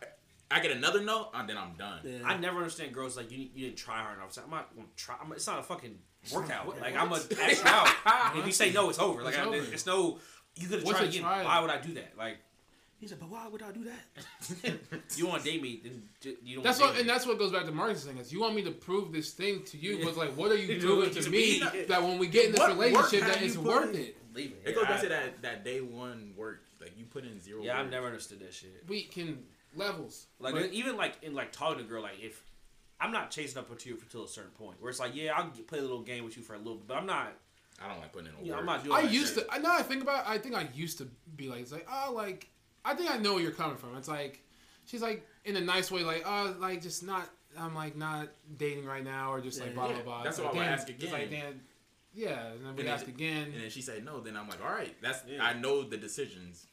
I, I get another no, and then I'm done. Yeah. I never understand girls like, you, you didn't try hard enough. I'm not going to try. I'm, it's not a fucking workout. Like, I'm going to ask you out. If you say no, it's over. Like, it's, I, over. it's no... You could have tried again. Try? Why would I do that? Like, he said, but why would I do that? You want to date me? Then you don't. That's want to what, date and me. That's what goes back to Marcus' thing. Is you want me to prove this thing to you? But like, what are you doing to me? That when we get in this what relationship, that it's worth in? it. Leave it. It yeah, goes back I, to that, that day one work. Like you put in zero. Yeah, work. I've never understood that shit. We can levels. Like but, even like in like talking to a girl, like if I'm not chasing up to you until a certain point, where it's like, yeah, I'll play a little game with you for a little bit, but I'm not. I don't like putting in a yeah, word. I'm not doing I used shit. to. Now I think about it, I think I used to be like, it's like, oh, like, I think I know where you're coming from. It's like, she's like, in a nice way, like, oh, like, just not, I'm like, not dating right now, or just yeah, like, blah, yeah. blah, blah. That's what like, I would ask again. Like, Dan, yeah, and then we ask again. And then she said no, then I'm like, all right, that's, yeah. I know the decisions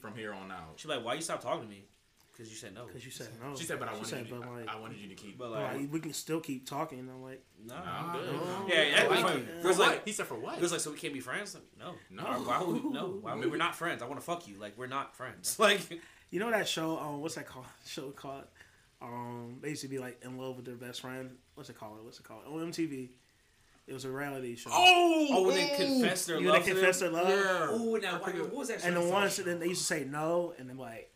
from here on out. She's like, why you stop talking to me? Because you said no. Because you said no. She said, but I wanted, said, you, but like, I wanted you to keep. But like, like, we can still keep talking. And I'm like, no, nah, I'm good. No, yeah, yeah. Like, like, like, like, he said, for what? He was like, so we can't be friends? Like, no. No. Why would we? No. Why would we? We're not friends. I want to fuck you. Like, we're not friends. Like, you know that show? Um, what's that called? Show called? Um, they used to be like in love with their best friend. What's it called? What's it called? On M T V. It was a reality show. Oh, oh when they confessed their you love. When they confessed their love. Yeah. Oh, now what was that show? And the ones that they used to say no, and then like.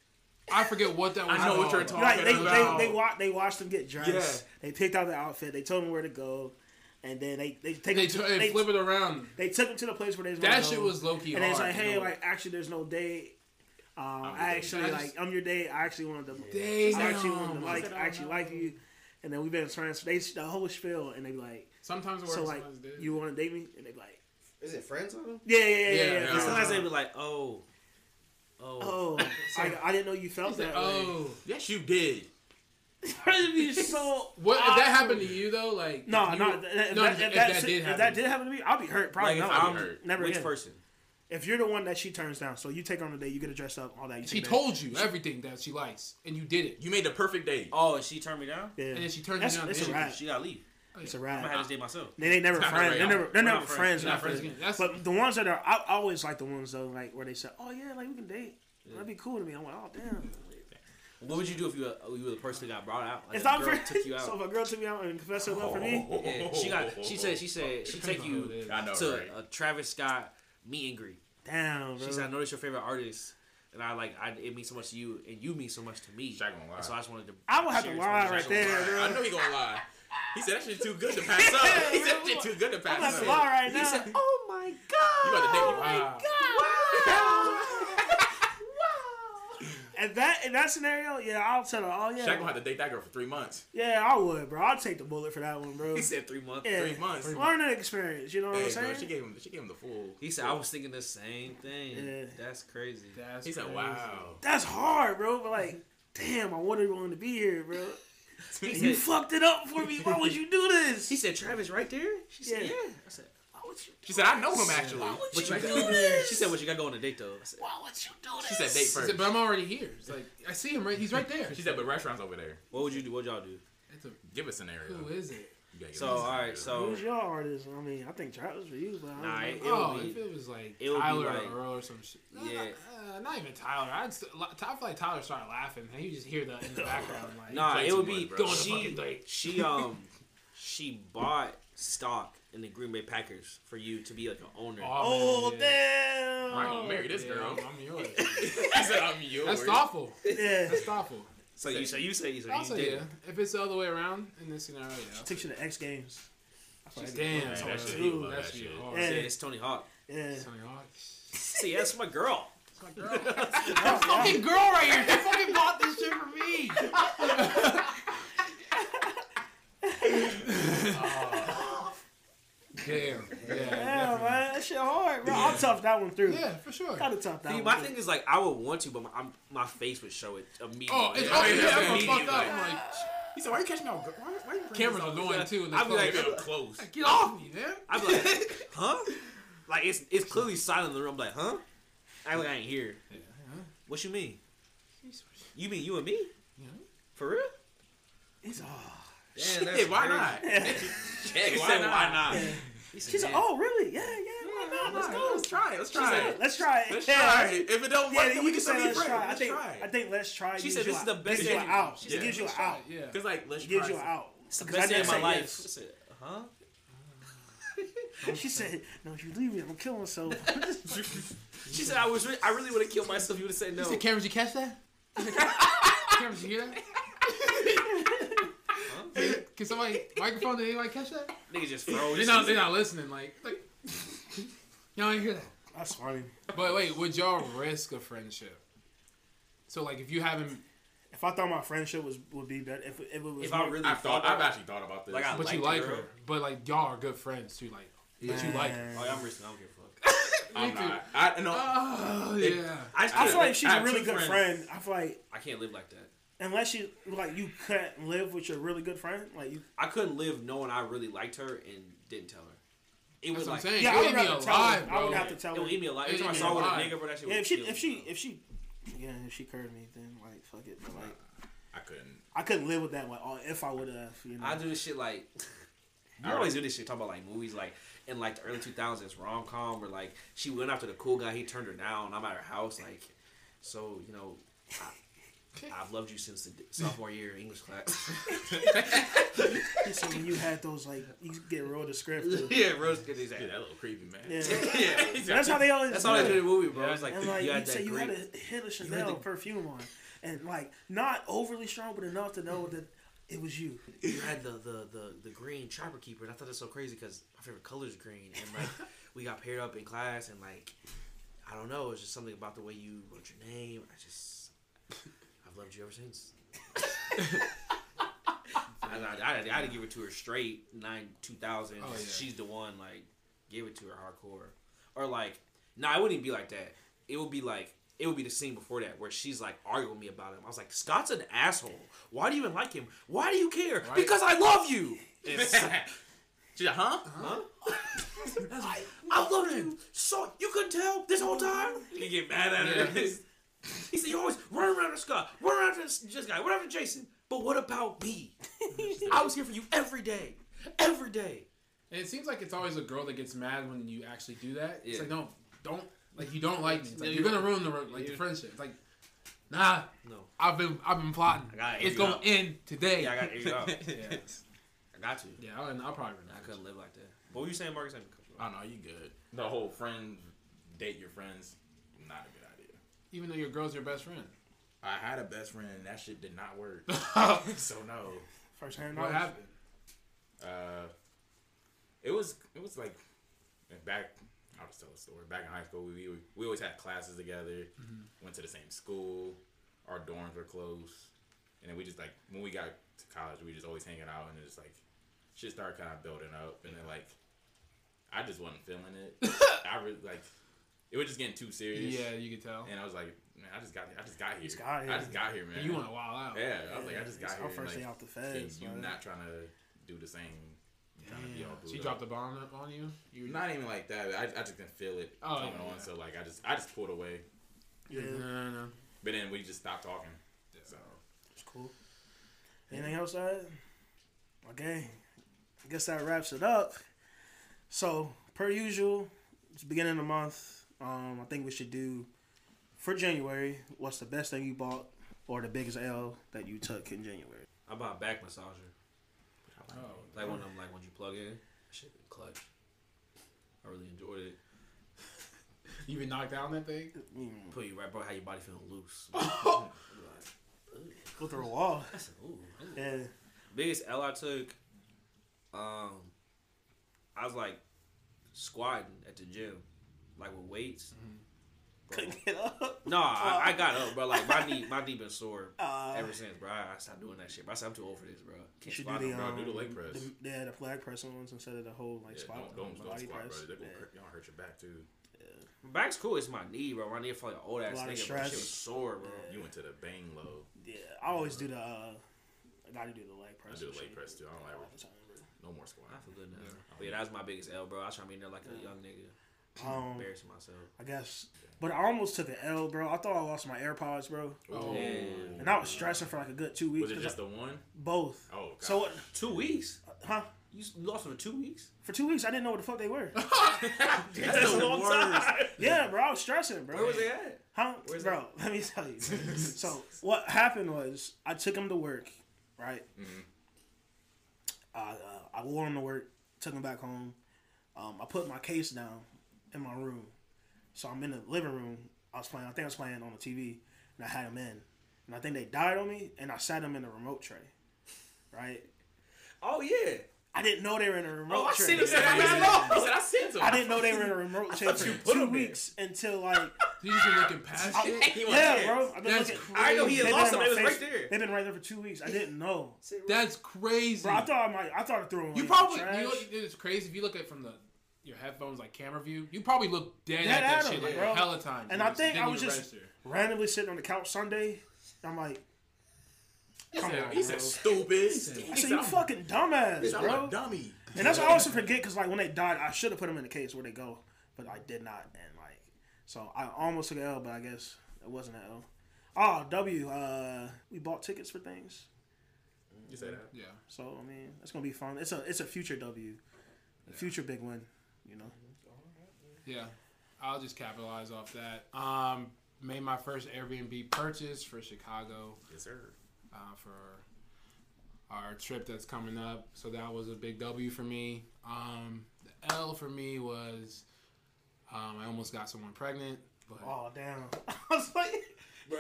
I forget what that was. I know about. what you're talking like, they, about. They, they, watch, they watched them get dressed. Yeah. They picked out the outfit. They told them where to go. And then they they take they, them to, they, they flip it around. They took them to the place where they was going to go. That shit was low-key hard. And it's like, hey, you know, like, actually, there's no date. Um, I actually, date. like, I just, I'm your date. I actually wanted to, I actually wanted to like, I actually like you. And then we've been friends. They, the whole spiel. And they be like, sometimes it works. So, like, you want to date me? And they be like, is it friends on them? Yeah, yeah, yeah. yeah, yeah. yeah. Sometimes they be like, oh. Oh, oh I, I didn't know you felt that. Said, oh, way. Yes, you did. be so. What awesome. If that happened to you though? Like no, you, no. That, no that, if, if, that, that did happen if that did happen to me, I'll be hurt. Probably like, not. Hurt. Never. Which again. Person? If you're the one that she turns down, so you take her on a date, you get to dress up, all that. You she told you everything that she likes, and you did it. You made the perfect date. Oh, and she turned me down. Yeah. And then she turned me down. It's a wrap. She gotta leave. It's a wrap. I'm gonna have this date myself. They ain't never friends. They're never. They're never friends. Not friends. But the ones that are, I always like the ones though, like where they said, "Oh yeah, like we can date. That'd be cool to me." I'm like, "Oh damn." What would you do if you were, you were the person that got brought out? Like if a girl took you out. So if a girl took me out and confessed her love for me? Yeah, she got. She said. She said she take you know, to right? a Travis Scott meet and greet. Damn, bro. She said, "I noticed your favorite artist, and I like. I, it means so much to you, and you mean so much to me." Gonna lie. And so I just wanted to. I would have to lie right there, bro. I know he gonna lie. He said that shit's too good to pass up. He said that shit's too good to pass up. I'm gonna lie right now. He said, "Oh my god, you about to date me? Wow. Oh my god, wow." And that in that scenario, yeah, I'll tell her. Oh yeah, Shaq gonna have to date that girl for three months. Yeah, I would, bro. I'd take the bullet for that one, bro. He said three months. Yeah. Three months. Learning experience. You know what hey, I'm saying? Bro, she gave him. She gave him the full. He said, "I was thinking the same thing." Yeah. That's crazy. That's he crazy. Said, "Wow, that's hard, bro." But like, damn, I wanted him to be here, bro. He said, you fucked it up for me. Why would you do this? He said, "Travis, right there." She said, "Yeah." yeah. I said. She said, "I know him actually." Why would you, you do this? She said, "What you got going on a date though?" I said, "Why would you do this?" She said, "Date first." She said, "But I'm already here. It's like I see him right. He's right there." She said, "But restaurant's over there." What would you do? What y'all do? It's a, give a scenario. Who is it? So all right. So who's your artist? I mean, I think Travis for you, but nah, I don't know. It, it oh, be, if it was like it Tyler like, or Earl or some shit. No, yeah, not, uh, not even Tyler. I'd st- I feel like Tyler started laughing, and you just hear that in the background. Like, nah, it would be going she she um she bought stock. And the Green Bay Packers for you to be like an owner. Oh, oh man, yeah. damn! I'm gonna marry this yeah, girl. I'm yours. I said I'm yours. That's thoughtful. Yeah, that's thoughtful. So, so you say so you say you say. I'll say yeah. If it's the other way around in this scenario, yeah. She takes you to X Games. Like, damn, damn. That should be hard. That shit. Yeah. It's Tony Hawk. Yeah, it's Tony Hawk. See, yeah, that's my girl. It's my girl. That fucking girl right here. She fucking bought this shit for me. oh. Damn. Yeah, Damn, definitely. Man. That shit hard, bro. Yeah. I'll tough that one through. Yeah, for sure. Gotta tough that See, one my through. Thing is, like, I would want to, but my I'm, my face would show it immediately. Oh, it's yeah. Immediately. Yeah, I'm fucked up. I'm like, he said, why are you catching me out? Why, why are you Cameras are going, like, too. I'd be like, close. Like, get off me, man. I'd be like, huh? Like, it's it's clearly silent in the room. I'm like, huh? I like I ain't here. Yeah. What you mean? You mean you and me? Yeah. For real? It's all. Oh, Damn, shit, why not? Yeah. Shit, why, said, not? why not? Yeah. She said, like, "Oh, really? Yeah, yeah. Why yeah, not? Let's go. Let's try it. Let's try said, it. Let's try it. Let's yeah. try it. If it don't work, yeah, then we can still be friends. I think. I think let's try. She said, "This is the best thing." Gives you an out. She gives you an out. Yeah. Because like, let's try. Gives you an out. It's the best day of my life. Yes. I said, huh? She said, "No, if you leave me, I'm gonna kill myself." She said, "I was. Re- I really would have killed myself." You would have said no. She said, "Cameron, did you catch that? Cameron, did you hear that?" Can somebody microphone? Did anybody catch that? Niggas just froze. They're not. They're not listening. Like, like y'all ain't hear that. That's funny. But wait, would y'all risk a friendship? So like, if you haven't, if I thought my friendship was would be better, if, if it was, if more, I really I've thought, thought I've actually thought about this. Like, I but you like her. her, but like y'all are good friends too. Like, yeah. but you like her. Like, I'm risking. I don't give a fuck. I'm not. I no. Oh it, yeah. I, I, I feel like she's I a really good friends. friend. I feel like I can't live like that. Unless you like, you couldn't live with your really good friend. Like you, I couldn't live knowing I really liked her and didn't tell her. It was like, yeah, I would have to tell her. I would have to tell her. It would eat me alive. Every time I saw with a nigga, bro, that shit. Yeah, if she, if she, if she, yeah, if she curved me, then like, fuck it. But, like, I couldn't. I couldn't live with that. Like, oh, if I would have, you know, I do this shit like. You always do this shit. Talk about like movies, like in like the early two thousands rom com, where like she went after the cool guy, he turned her down. I'm at her house, like, so you know. I, I've loved you since the sophomore year of English class. So when you had those, like, you get real descriptive. Yeah, real descriptive. Exactly. Yeah, that little creepy, man. Yeah. yeah exactly. That's how they always That's do all they do in the movie, bro. Yeah. It's like, and, like, you had that you had a hit of Chanel perfume on. And, like, not overly strong, but enough to know that it was you. You had the, the, the, the green Trapper Keeper. And I thought that's so crazy because my favorite color is green. And, like, we got paired up in class. And, like, I don't know. It's just something about the way you wrote your name. I just... loved you ever since. I, I, I, I had to give it to her straight nine two thousand. Oh, yeah. She's the one. Like, gave it to her hardcore, or like, nah, it wouldn't even be like that. It would be like, it would be the scene before that where she's like arguing with me about him. I was like, Scott's an asshole. Why do you even like him? Why do you care? Right. Because I love you. She's like, huh? Huh? I, I love you. So you couldn't tell this whole time? You get mad at her. He said, you always run around to Scott. Run around to this, this guy. Run around to Jason. But what about me? I was here for you every day. Every day. And it seems like it's always a girl that gets mad when you actually do that. Yeah. It's like, no, don't. Like, you don't like me. It's like, no, you're, you're gonna ruin the like yeah. the friendship. It's like, nah. No. I've been I've been plotting. I gotta it's gonna up. end today. Yeah, I gotta air you out. Yeah. I got you. Yeah, I'll, I'll probably remember. I couldn't live like that. What were you saying, Marcus? Oh no, you good. The whole friend date your friends, not a good idea. Even though your girl's your best friend. I had a best friend and that shit did not work. So no. First hand. What happened? Uh it was it was like back I'll just tell a story. Back in high school, we we, we always had classes together. Mm-hmm. Went to the same school. Our dorms were close, and then we just like when we got to college, we just always hanging out, and it just like shit started kind of building up, and then like I just wasn't feeling it. I really like it was just getting too serious. Yeah, you could tell. And I was like, man, I just got I just got here. Just got here. I just got here, man. You want to wild out? Yeah, yeah, I was like, I just got it's here. Our first thing like, off the feds. You not trying to do the same. Yeah. She dropped the bomb up on you? you Not even like that. I, I just didn't feel it oh, coming yeah. on. So like I just I just pulled away. Yeah. No, no. But then we just stopped talking. Yeah. So it's cool. Anything yeah. else I had? Okay. I guess that wraps it up. So per usual, it's beginning of the month. Um, I think we should do for January, what's the best thing you bought or the biggest L that you took in January? I bought a back massager. Oh, like one of them, like when you plug in, that shit been clutch. I really enjoyed it. You been knocked down that thing? Mm. Put you right, bro. How your body feeling loose? Oh. Like, go through a wall. That's a, ooh, ooh. Yeah. Biggest L I took. Um, I was like squatting at the gym, like with weights. Mm-hmm. Couldn't get up. No, I, I got up, bro. Like my knee, my knee been sore uh, ever since, bro. I, I stopped doing that shit. Bro, I said I'm too old for this, bro. Can't squat do the, um, bro. Do the leg press. The, yeah, the flag press ones instead of the whole like yeah, squat. Don't, don't, don't squat, press. Bro. They're gonna yeah. hurt, y'all hurt your back too. Yeah. My back's cool. It's my knee, bro. My knee felt like an old ass nigga. Shit was sore, bro. Yeah. You went to the bang low. Yeah, I always bro. do the. Uh, I gotta do the leg press. I do the leg shit. press too. I don't like all the time, bro. No more squat. I feel good now. Yeah. But yeah, that was my biggest L, bro. I was trying to be in there like yeah. a young nigga. Um, embarrassing myself, I guess, but I almost took an L, bro. I thought I lost my AirPods, bro. Oh, yeah. And I was stressing for like a good two weeks. Was it just I, the one? Both. Oh, God. So two weeks? Huh? You lost them for two weeks? For two weeks, I didn't know what the fuck they were. That's, That's a long time. Yeah, bro. I was stressing, bro. Where was they at? Huh? Where's bro? That? Let me tell you. So what happened was I took them to work, right? Mm-hmm. I, uh, I wore them to work, took them back home. Um, I put my case down in my room. So I'm in the living room. I was playing, I think I was playing on the T V, and I had them in. And I think they died on me, and I sat them in the remote tray. Right? Oh, yeah. I didn't know they were in a remote oh, tray. I, yeah. said, I, yeah. I said I sent them. I didn't know they were in a remote tray for two weeks there. Until like. You just been looking past I, it? Yeah, yeah, bro. I've been That's looking, crazy. I know he had lost them. It was right there. They've been right there for two weeks. I didn't know. That's crazy. Bro, I thought I might. I thought I threw them. You probably. The you know, it's crazy if you look at it from the. Your headphones, like camera view, you probably look dead, dead at that at shit him, like bro. a hell of time. And dude. I think I was just register. randomly sitting on the couch Sunday. And I'm like, come on, he's a stupid. I said, you fucking dumbass, bro. I'm a dummy. And that's what I also forget because like when they died, I should have put them in the case where they go, but I did not. And like, so I almost took an L, but I guess it wasn't an L. Oh, W. Uh, we bought tickets for things. You say that? Yeah. So I mean, it's gonna be fun. It's a it's a future W, a yeah. future big win. You know? Yeah. I'll just capitalize off that. Um, made my first Airbnb purchase for Chicago. Yes, sir. Uh, for our trip that's coming up. So that was a big W for me. Um, the L for me was um, I almost got someone pregnant. But oh, damn. I was like,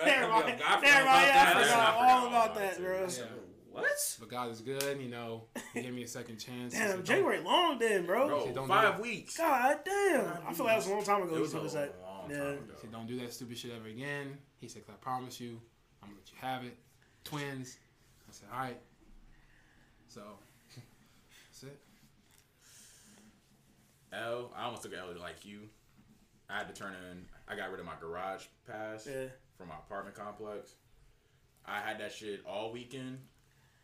damn, I, I, I, I, I forgot all about that, bro. Yeah. What? But God is good, you know. He gave me a second chance. Damn, January long then, bro. bro don't five weeks. God damn. Five I feel like that was a long time ago. It was, it was a like, long yeah. time ago. He said, don't do that stupid shit ever again. He said, I promise you, I'm going to let you have it. Twins. I said, all right. So, that's it. L, I almost took an L like you. I had to turn in. I got rid of my garage pass yeah. from my apartment complex. I had that shit all weekend,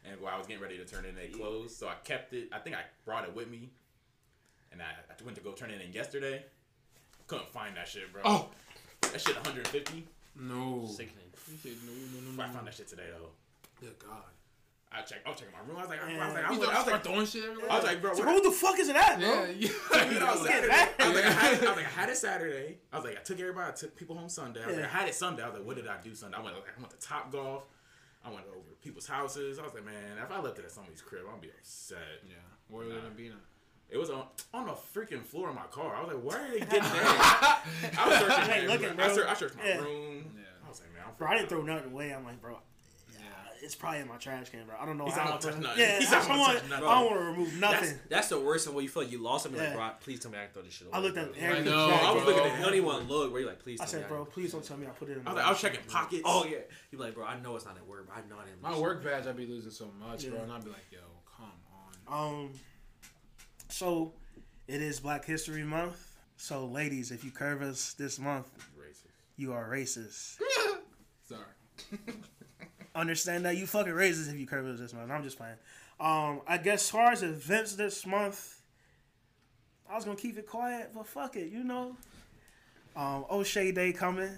and while I was getting ready to turn in, they closed. So I kept it. I think I brought it with me, and I, I went to go turn it in yesterday. Couldn't find that shit, bro. Oh, that shit, one hundred fifty. No, sickening. No, no, no, no. I found that shit today though. Good God. I checked. I was checking my room. I was like, I was like, I was like, I was like throwing shit everywhere. I was like, bro, so who the fuck is it at, bro? Yeah, yeah. I was like, I was like, I had it, I was like, I had it Saturday. I was like, I took everybody, I took people home Sunday. I was like, I had it Sunday. I was like, what did I do Sunday? I went, I went to Top Golf. I went over to people's houses. I was like, man, if I left it at somebody's crib, I'm gonna be upset. Yeah, where would it be now? It was on on the freaking floor of my car. I was like, why are they getting there? I was searching. Hey, looking, bro. I searched, I searched my room. Yeah. I was like, man, I'm bro, I didn't throw nothing away. I'm like, bro. Yeah, it's probably in my trash can, bro. I don't know He's how to touch nothing. Yeah, He's I, don't want, touch nothing. I don't want to remove nothing. That's, that's the worst of what you feel like you lost something. Yeah. Like, bro, please tell me I can throw this shit away. I looked at everything. I know. Exactly. I was looking at anyone one look where you're like, please tell me. I said, me bro, I can. Please don't tell me I put it in. I was, like, I was checking pockets. Oh, yeah. You'd be like, bro, I know it's not at work, but I know I didn't lose. My work shit. badge, I'd be losing so much, yeah. bro. And I'd be like, yo, come on. Um, So, it is Black History Month. So, ladies, if you curve us this month, racist. you are racist. Sorry. Understand that you fucking racist if you curve us this month. I'm just playing. Um, I guess as far as events this month, I was gonna keep it quiet, but fuck it, you know. Um, O'Shea Day coming,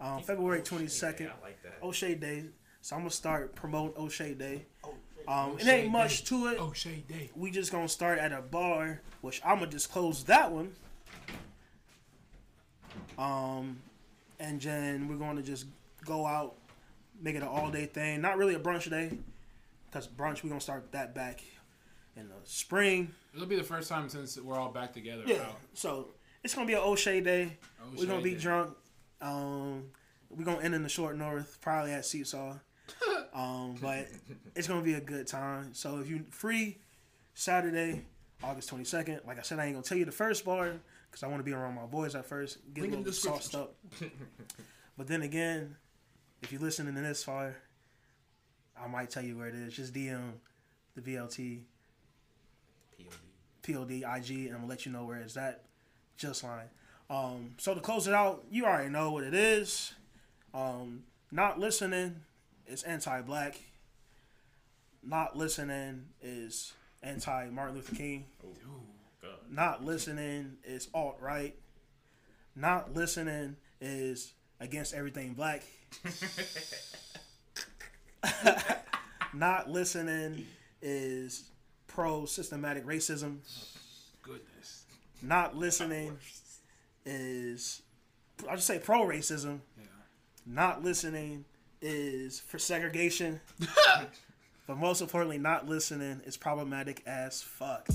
um, February twenty-second. I like that. O'Shea Day. So I'm gonna start promoting O'Shea Day. Um, it ain't much to it. O'Shea Day. We just gonna start at a bar, which I'm gonna disclose that one. Um, and then we're gonna just go out. Make it an all-day thing. Not really a brunch day, because brunch, we're going to start that back in the spring. It'll be the first time since we're all back together. Yeah, wow. So it's going to be an O'Shea day. O'Shea we're going to be day. drunk. Um, we're going to end in the Short North, probably at Seesaw. Um, but it's going to be a good time. So if you're free Saturday, August twenty-second, like I said, I ain't going to tell you the first bar, because I want to be around my boys at first. Get Link a little sauced up. But then again... If you're listening to this far, I might tell you where it is. Just D M the V L T, P O D, P O D, I G, and I'm going to let you know where it's at. Just lying. Um, so to close it out, you already know what it is. Um, not listening is anti-black. Not listening is anti-Martin Luther King. Oh, God. Not listening is alt-right. Not listening is... against everything black. Not listening is pro-systematic racism. Goodness. Not listening is... I'll just say pro-racism. Yeah. Not listening is for segregation. But most importantly, not listening is problematic as fuck.